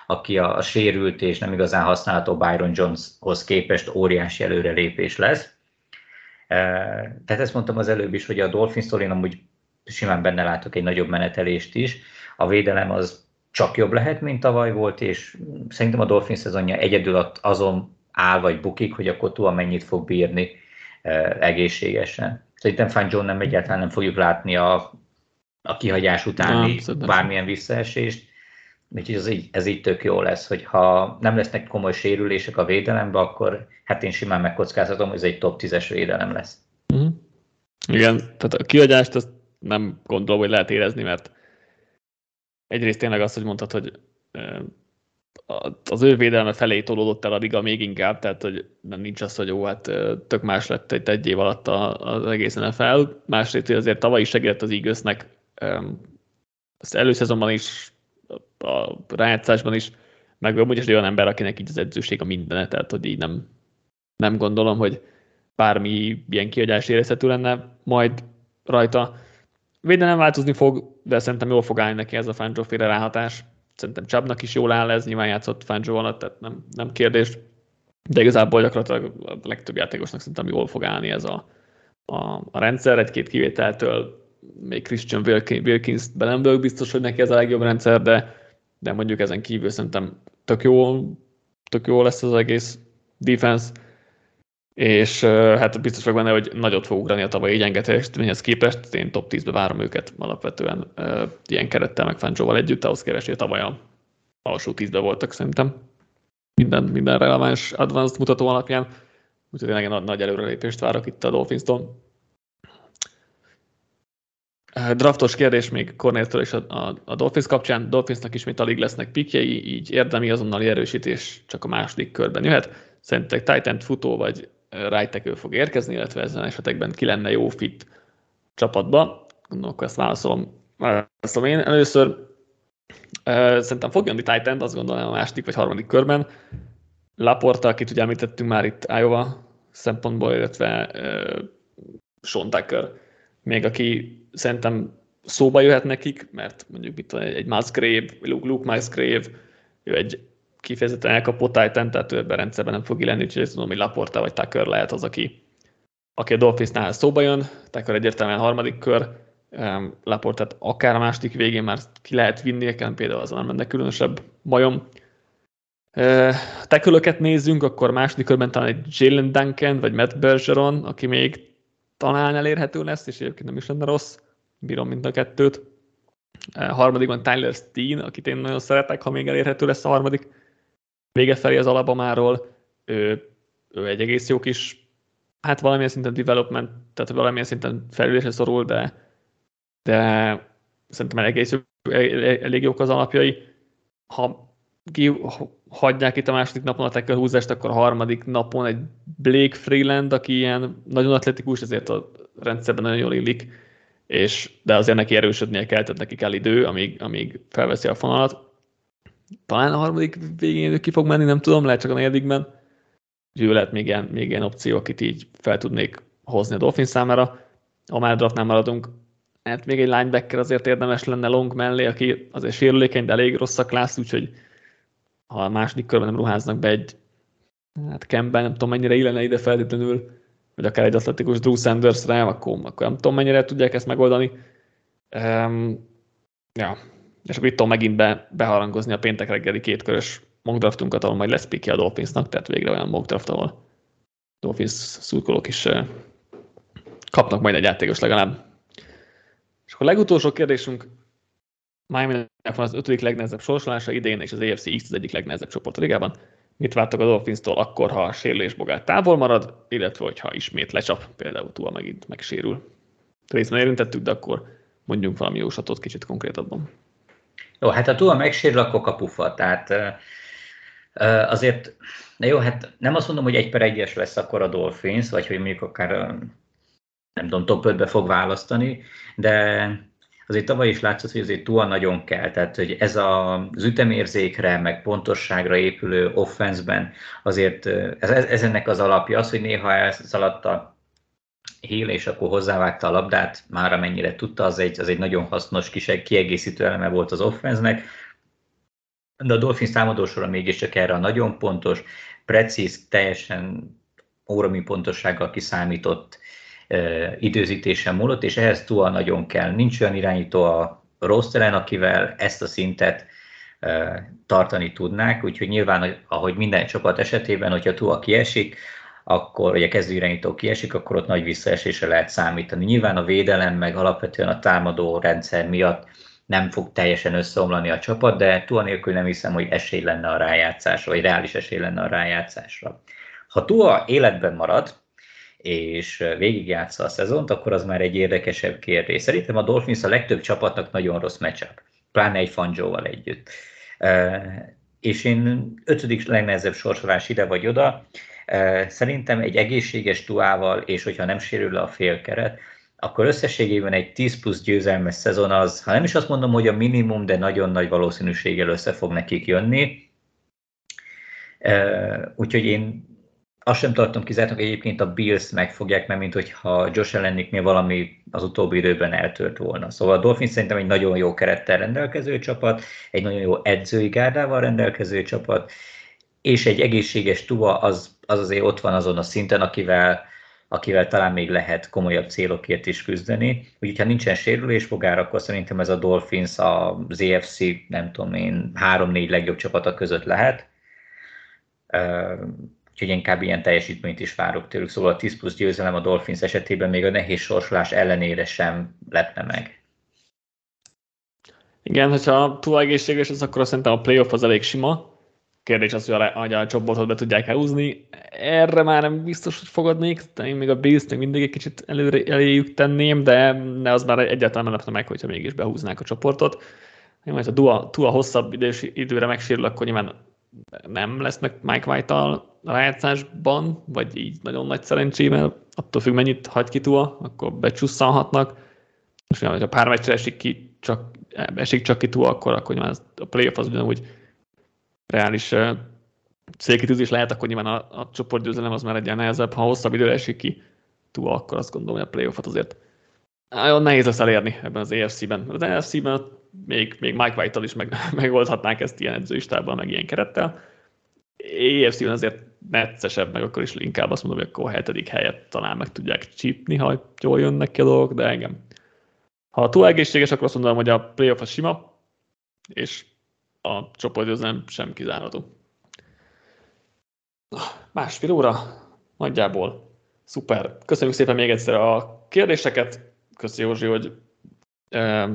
aki a, a sérült és nem igazán használható Byron Joneshoz képest óriási előrelépés lesz. Tehát ezt mondtam az előbb is, hogy a Dolphins-tól én amúgy simán benne látok egy nagyobb menetelést is. A védelem az csak jobb lehet, mint tavaly volt, és szerintem a Dolphin szezonja egyedül azon áll vagy bukik, hogy akkor Tua mennyit fog bírni e, egészségesen. Szerintem Fangio nem egyáltalán nem fogjuk látni a, a kihagyás utáni nem, bármilyen visszaesést, úgyhogy ez így, ez így tök jó lesz, hogy ha nem lesznek komoly sérülések a védelemben, akkor hát én simán megkockázhatom, hogy ez egy top tízes védelem lesz. Mm. Igen, tehát a kihagyást azt nem gondolom, hogy lehet érezni, mert egyrészt tényleg azt, hogy mondtad, hogy az ő védelme felé tolódott el a liga még inkább, tehát hogy nincs az, hogy ó, hát tök más lett itt egy év alatt az egész en ef el. Másrészt, hogy azért tavaly is segített az Eaglesnek, az előszezonban is, a rájátszásban is, meg amúgy is olyan ember, akinek így az edzőség a mindene, tehát hogy így nem, nem gondolom, hogy bármi ilyen kihagyás érezhető lenne majd rajta. Védelem változni fog, de szerintem jól fog állni neki ez a Fangio-féle ráhatás. Szerintem Chubbnak is jól áll ez, nyilván játszott Fangio alatt, tehát nem, nem kérdés. De igazából gyakorlatilag a legtöbb játékosnak szerintem jól fog állni ez a, a, a rendszer. Egy-két kivételtől még Christian Wilkins belemből biztos, hogy neki ez a legjobb rendszer, de, de mondjuk ezen kívül szerintem tök jó, tök jó lesz az egész defense. És hát biztos vagyok benne, hogy nagyot fog ugrani a tavalyi gyenge teljesítményhez képest. Én top tízbe várom őket alapvetően ilyen kerettel meg Fangioval együtt, ahhoz kevesé tavaly a alsó tízbe voltak szerintem. Minden, minden releváns advanced mutató alapján. Úgyhogy én nagy, nagy előrelépést várok itt a Dolphinstól. Draftos kérdés még Cornéltől és a, a, a Dolphins kapcsán. Dolphinsnak ismét alig lesznek pikjei, így érdemi azonnali erősítés csak a második körben jöhet. Szerintetek tight end futó vagy right tackle fog érkezni, illetve ezen esetekben ki lenne jó fit csapatba. Gondolom, akkor ezt válaszolom, válaszolom én. Először uh, szerintem fog jönni tight end, azt gondolom a második vagy harmadik körben. Laporta, akit ugye említettünk már itt Iowa szempontból, illetve uh, Sean Tucker, még aki szerintem szóba jöhet nekik, mert mondjuk itt egy Musgrave, Luke, Luke Musgrave, ő egy kifejezetten elkapott tight end, tehát ő ebben rendszerben nem fog lenni, úgyhogy tudom, hogy Laporta vagy Tucker lehet az, aki, aki a Dolphinsnál szóba jön. Tucker egyértelműen harmadik kör, um, Laportát akár a második végén már ki lehet vinni, nekem például az nem lenne különösebb bajom. Uh, ha Tucker-öket nézzünk, akkor második körben talán egy Jalen Duncan vagy Matt Bergeron, aki még talán elérhető lesz, és egyébként nem is lenne rossz, bírom mind a kettőt. Uh, harmadikban Tyler Steen, akit én nagyon szeretek, ha még elérhető lesz a harmadik vége felé az Alabamáról, ő, ő egy egész jó kis, hát valamilyen szinten development, tehát valamilyen szinten felülésre szorul, de, de szerintem egész jó, elég jók az alapjai. Ha hagyják itt a második napon a tackle húzást, akkor a harmadik napon egy Blake Freeland, aki ilyen nagyon atletikus, ezért a rendszerben nagyon jól illik, és, de azért neki erősödnie kell, tehát neki kell idő, amíg, amíg felveszi a fonalat. Talán a harmadik végén ki fog menni, nem tudom, lehet csak a negyedikben. Úgyhogy ő lehet még ilyen, még ilyen opció, akit így fel tudnék hozni a Dolphins számára. Ha már draftnál maradunk, hát még egy linebacker azért érdemes lenne Long mellé, aki azért sérülékeny, de elég rossz szaklász, úgyhogy ha a második körben nem ruháznak be egy hát Kemben, nem tudom mennyire illene ide feltétlenül, vagy akár egy atletikus Drew Sandersre, akkor, akkor nem tudom mennyire tudják ezt megoldani. Um, ja. És akkor itt tudom megint be, beharangozni a péntek reggeli kétkörös mockdraftunkat, ahol majd lesz pikje a Dolphinsnak, tehát végre olyan mockdraft, ahol Dolphins szurkolók is uh, kapnak majd egy játékos legalább. És akkor a legutolsó kérdésünk, Miaminek van az ötödik legnehezebb sorsolása idén, és az á ef cé East az egyik legnehezebb csoport a ligában. Mit vártok a Dolphinstól akkor, ha a sérülés bogár távol marad, illetve hogyha ismét lecsap, például Tua megint megsérül? Részben érintettük, de akkor mondjunk valami jóslatot kicsit konkrétabban. Jó, hát ha Tua megsérül, akkor kapufa, tehát uh, azért, na jó, hát nem azt mondom, hogy egy per egyes lesz akkor a Dolphins, vagy hogy mondjuk akár, nem tudom, top ötbe fog választani, de azért tavaly is látszott, hogy azért Tua nagyon kell, tehát hogy ez az ütemérzékre, meg pontosságra épülő offenszben azért ez, ez ennek az alapja, az, hogy néha elszaladt a Hill, és akkor hozzávágta a labdát, már amennyire tudta, az egy, az egy nagyon hasznos kis kiegészítő eleme volt az offensznek. De a Dolphins támadósora mégiscsak erre a nagyon pontos, precíz, teljesen órami pontossággal kiszámított e, időzítésen múlott, és ehhez túl nagyon kell. Nincs olyan irányító a rosteren, akivel ezt a szintet e, tartani tudnák, úgyhogy nyilván, ahogy minden csapat esetében, hogyha Tua kiesik, akkor, vagy a kezdő irányító kiesik, akkor ott nagy visszaesésre lehet számítani. Nyilván a védelem, meg alapvetően a támadó rendszer miatt nem fog teljesen összeomlani a csapat, de Tua nélkül nem hiszem, hogy esély lenne a rájátszásra, vagy reális esély lenne a rájátszásra. Ha Tua életben marad, és végigjátsza a szezont, akkor az már egy érdekesebb kérdés. Szerintem a Dolphins a legtöbb csapatnak nagyon rossz matchup, pláne egy Fangioval együtt. És én ötödik legnehezebb sorsolás ide vagy oda. Szerintem egy egészséges Tuával, és hogyha nem sérül le a félkeret, akkor összességében egy tíz plusz győzelmes szezon az, ha nem is azt mondom, hogy a minimum, de nagyon nagy valószínűséggel össze fog nekik jönni. Úgyhogy én azt sem tartom kizártnak, egyébként a Bills megfogják, mert mint hogyha Josh Allennél valami az utóbbi időben eltört volna. Szóval a Dolphins szerintem egy nagyon jó kerettel rendelkező csapat, egy nagyon jó edzői gárdával rendelkező csapat, és egy egészséges Tua az, az azért ott van azon a szinten, akivel akivel talán még lehet komolyabb célokért is küzdeni. Úgyhogy ha nincsen sérülés magára, akkor szerintem ez a Dolphins az á ef cé, nem tudom én, három-négy legjobb csapata között lehet. Úgyhogy inkább ilyen teljesítményt is várok tőlük. Szóval a tíz plusz győzelem a Dolphins esetében még a nehéz sorsolás ellenére sem lepne meg. Igen, hogyha túl egészséges az, akkor szerintem a playoff az elég sima. Kérdés az, hogy a csoportot be tudják elhúzni. Erre már nem biztos, hogy fogadnék, én még a Bills-t még mindig egy kicsit előre, eléjük tenném, de ne az már egyáltalán nem lepne meg, hogyha mégis behúznák a csoportot. Majd ha Tua, Tua hosszabb idős, időre megsérül, akkor nyilván nem lesz meg Mike White-tal rájátszásban, vagy így nagyon nagy szerencsével, attól függ mennyit hagy ki Tua, akkor becsusszanhatnak. És nyilván, hogyha pár meccsre esik ki, csak, esik csak ki Tua, akkor, akkor nyilván a playoff az ugyanúgy reális uh, célkitűzés lehet, akkor nyilván a, a csoportgyőzelem az már egy ilyen nehezebb. Ha hosszabb időre esik ki túl, akkor azt gondolom, hogy a playoffot azért nagyon nehéz lesz elérni ebben az á ef cé-ben. Az á ef cé-ben még, még Mike White-tal is meg, megoldhatnánk ezt ilyen edzőistában, meg ilyen kerettel. á ef cé-ben azért neccesebb, meg akkor is inkább azt mondom, hogy akkor a hetedik helyet talán meg tudják csípni, ha jól jönnek ki a dolgok, de engem. Ha túl egészséges, akkor azt mondom, hogy a playoff az sima, és a csoportgyőzelem sem kizárható. Másfél óra, nagyjából. Szuper. Köszönjük szépen még egyszer a kérdéseket. Köszi Józsi, hogy e,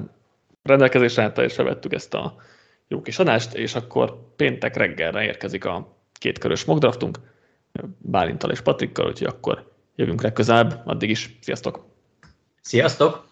rendelkezésre álltál, és felvettük ezt a jó kis adást, és akkor péntek reggelre érkezik a kétkörös mockdraftunk, Bálintal és Patrikkal, úgyhogy akkor jövünk legközelebb. Addig is. Sziasztok! Sziasztok!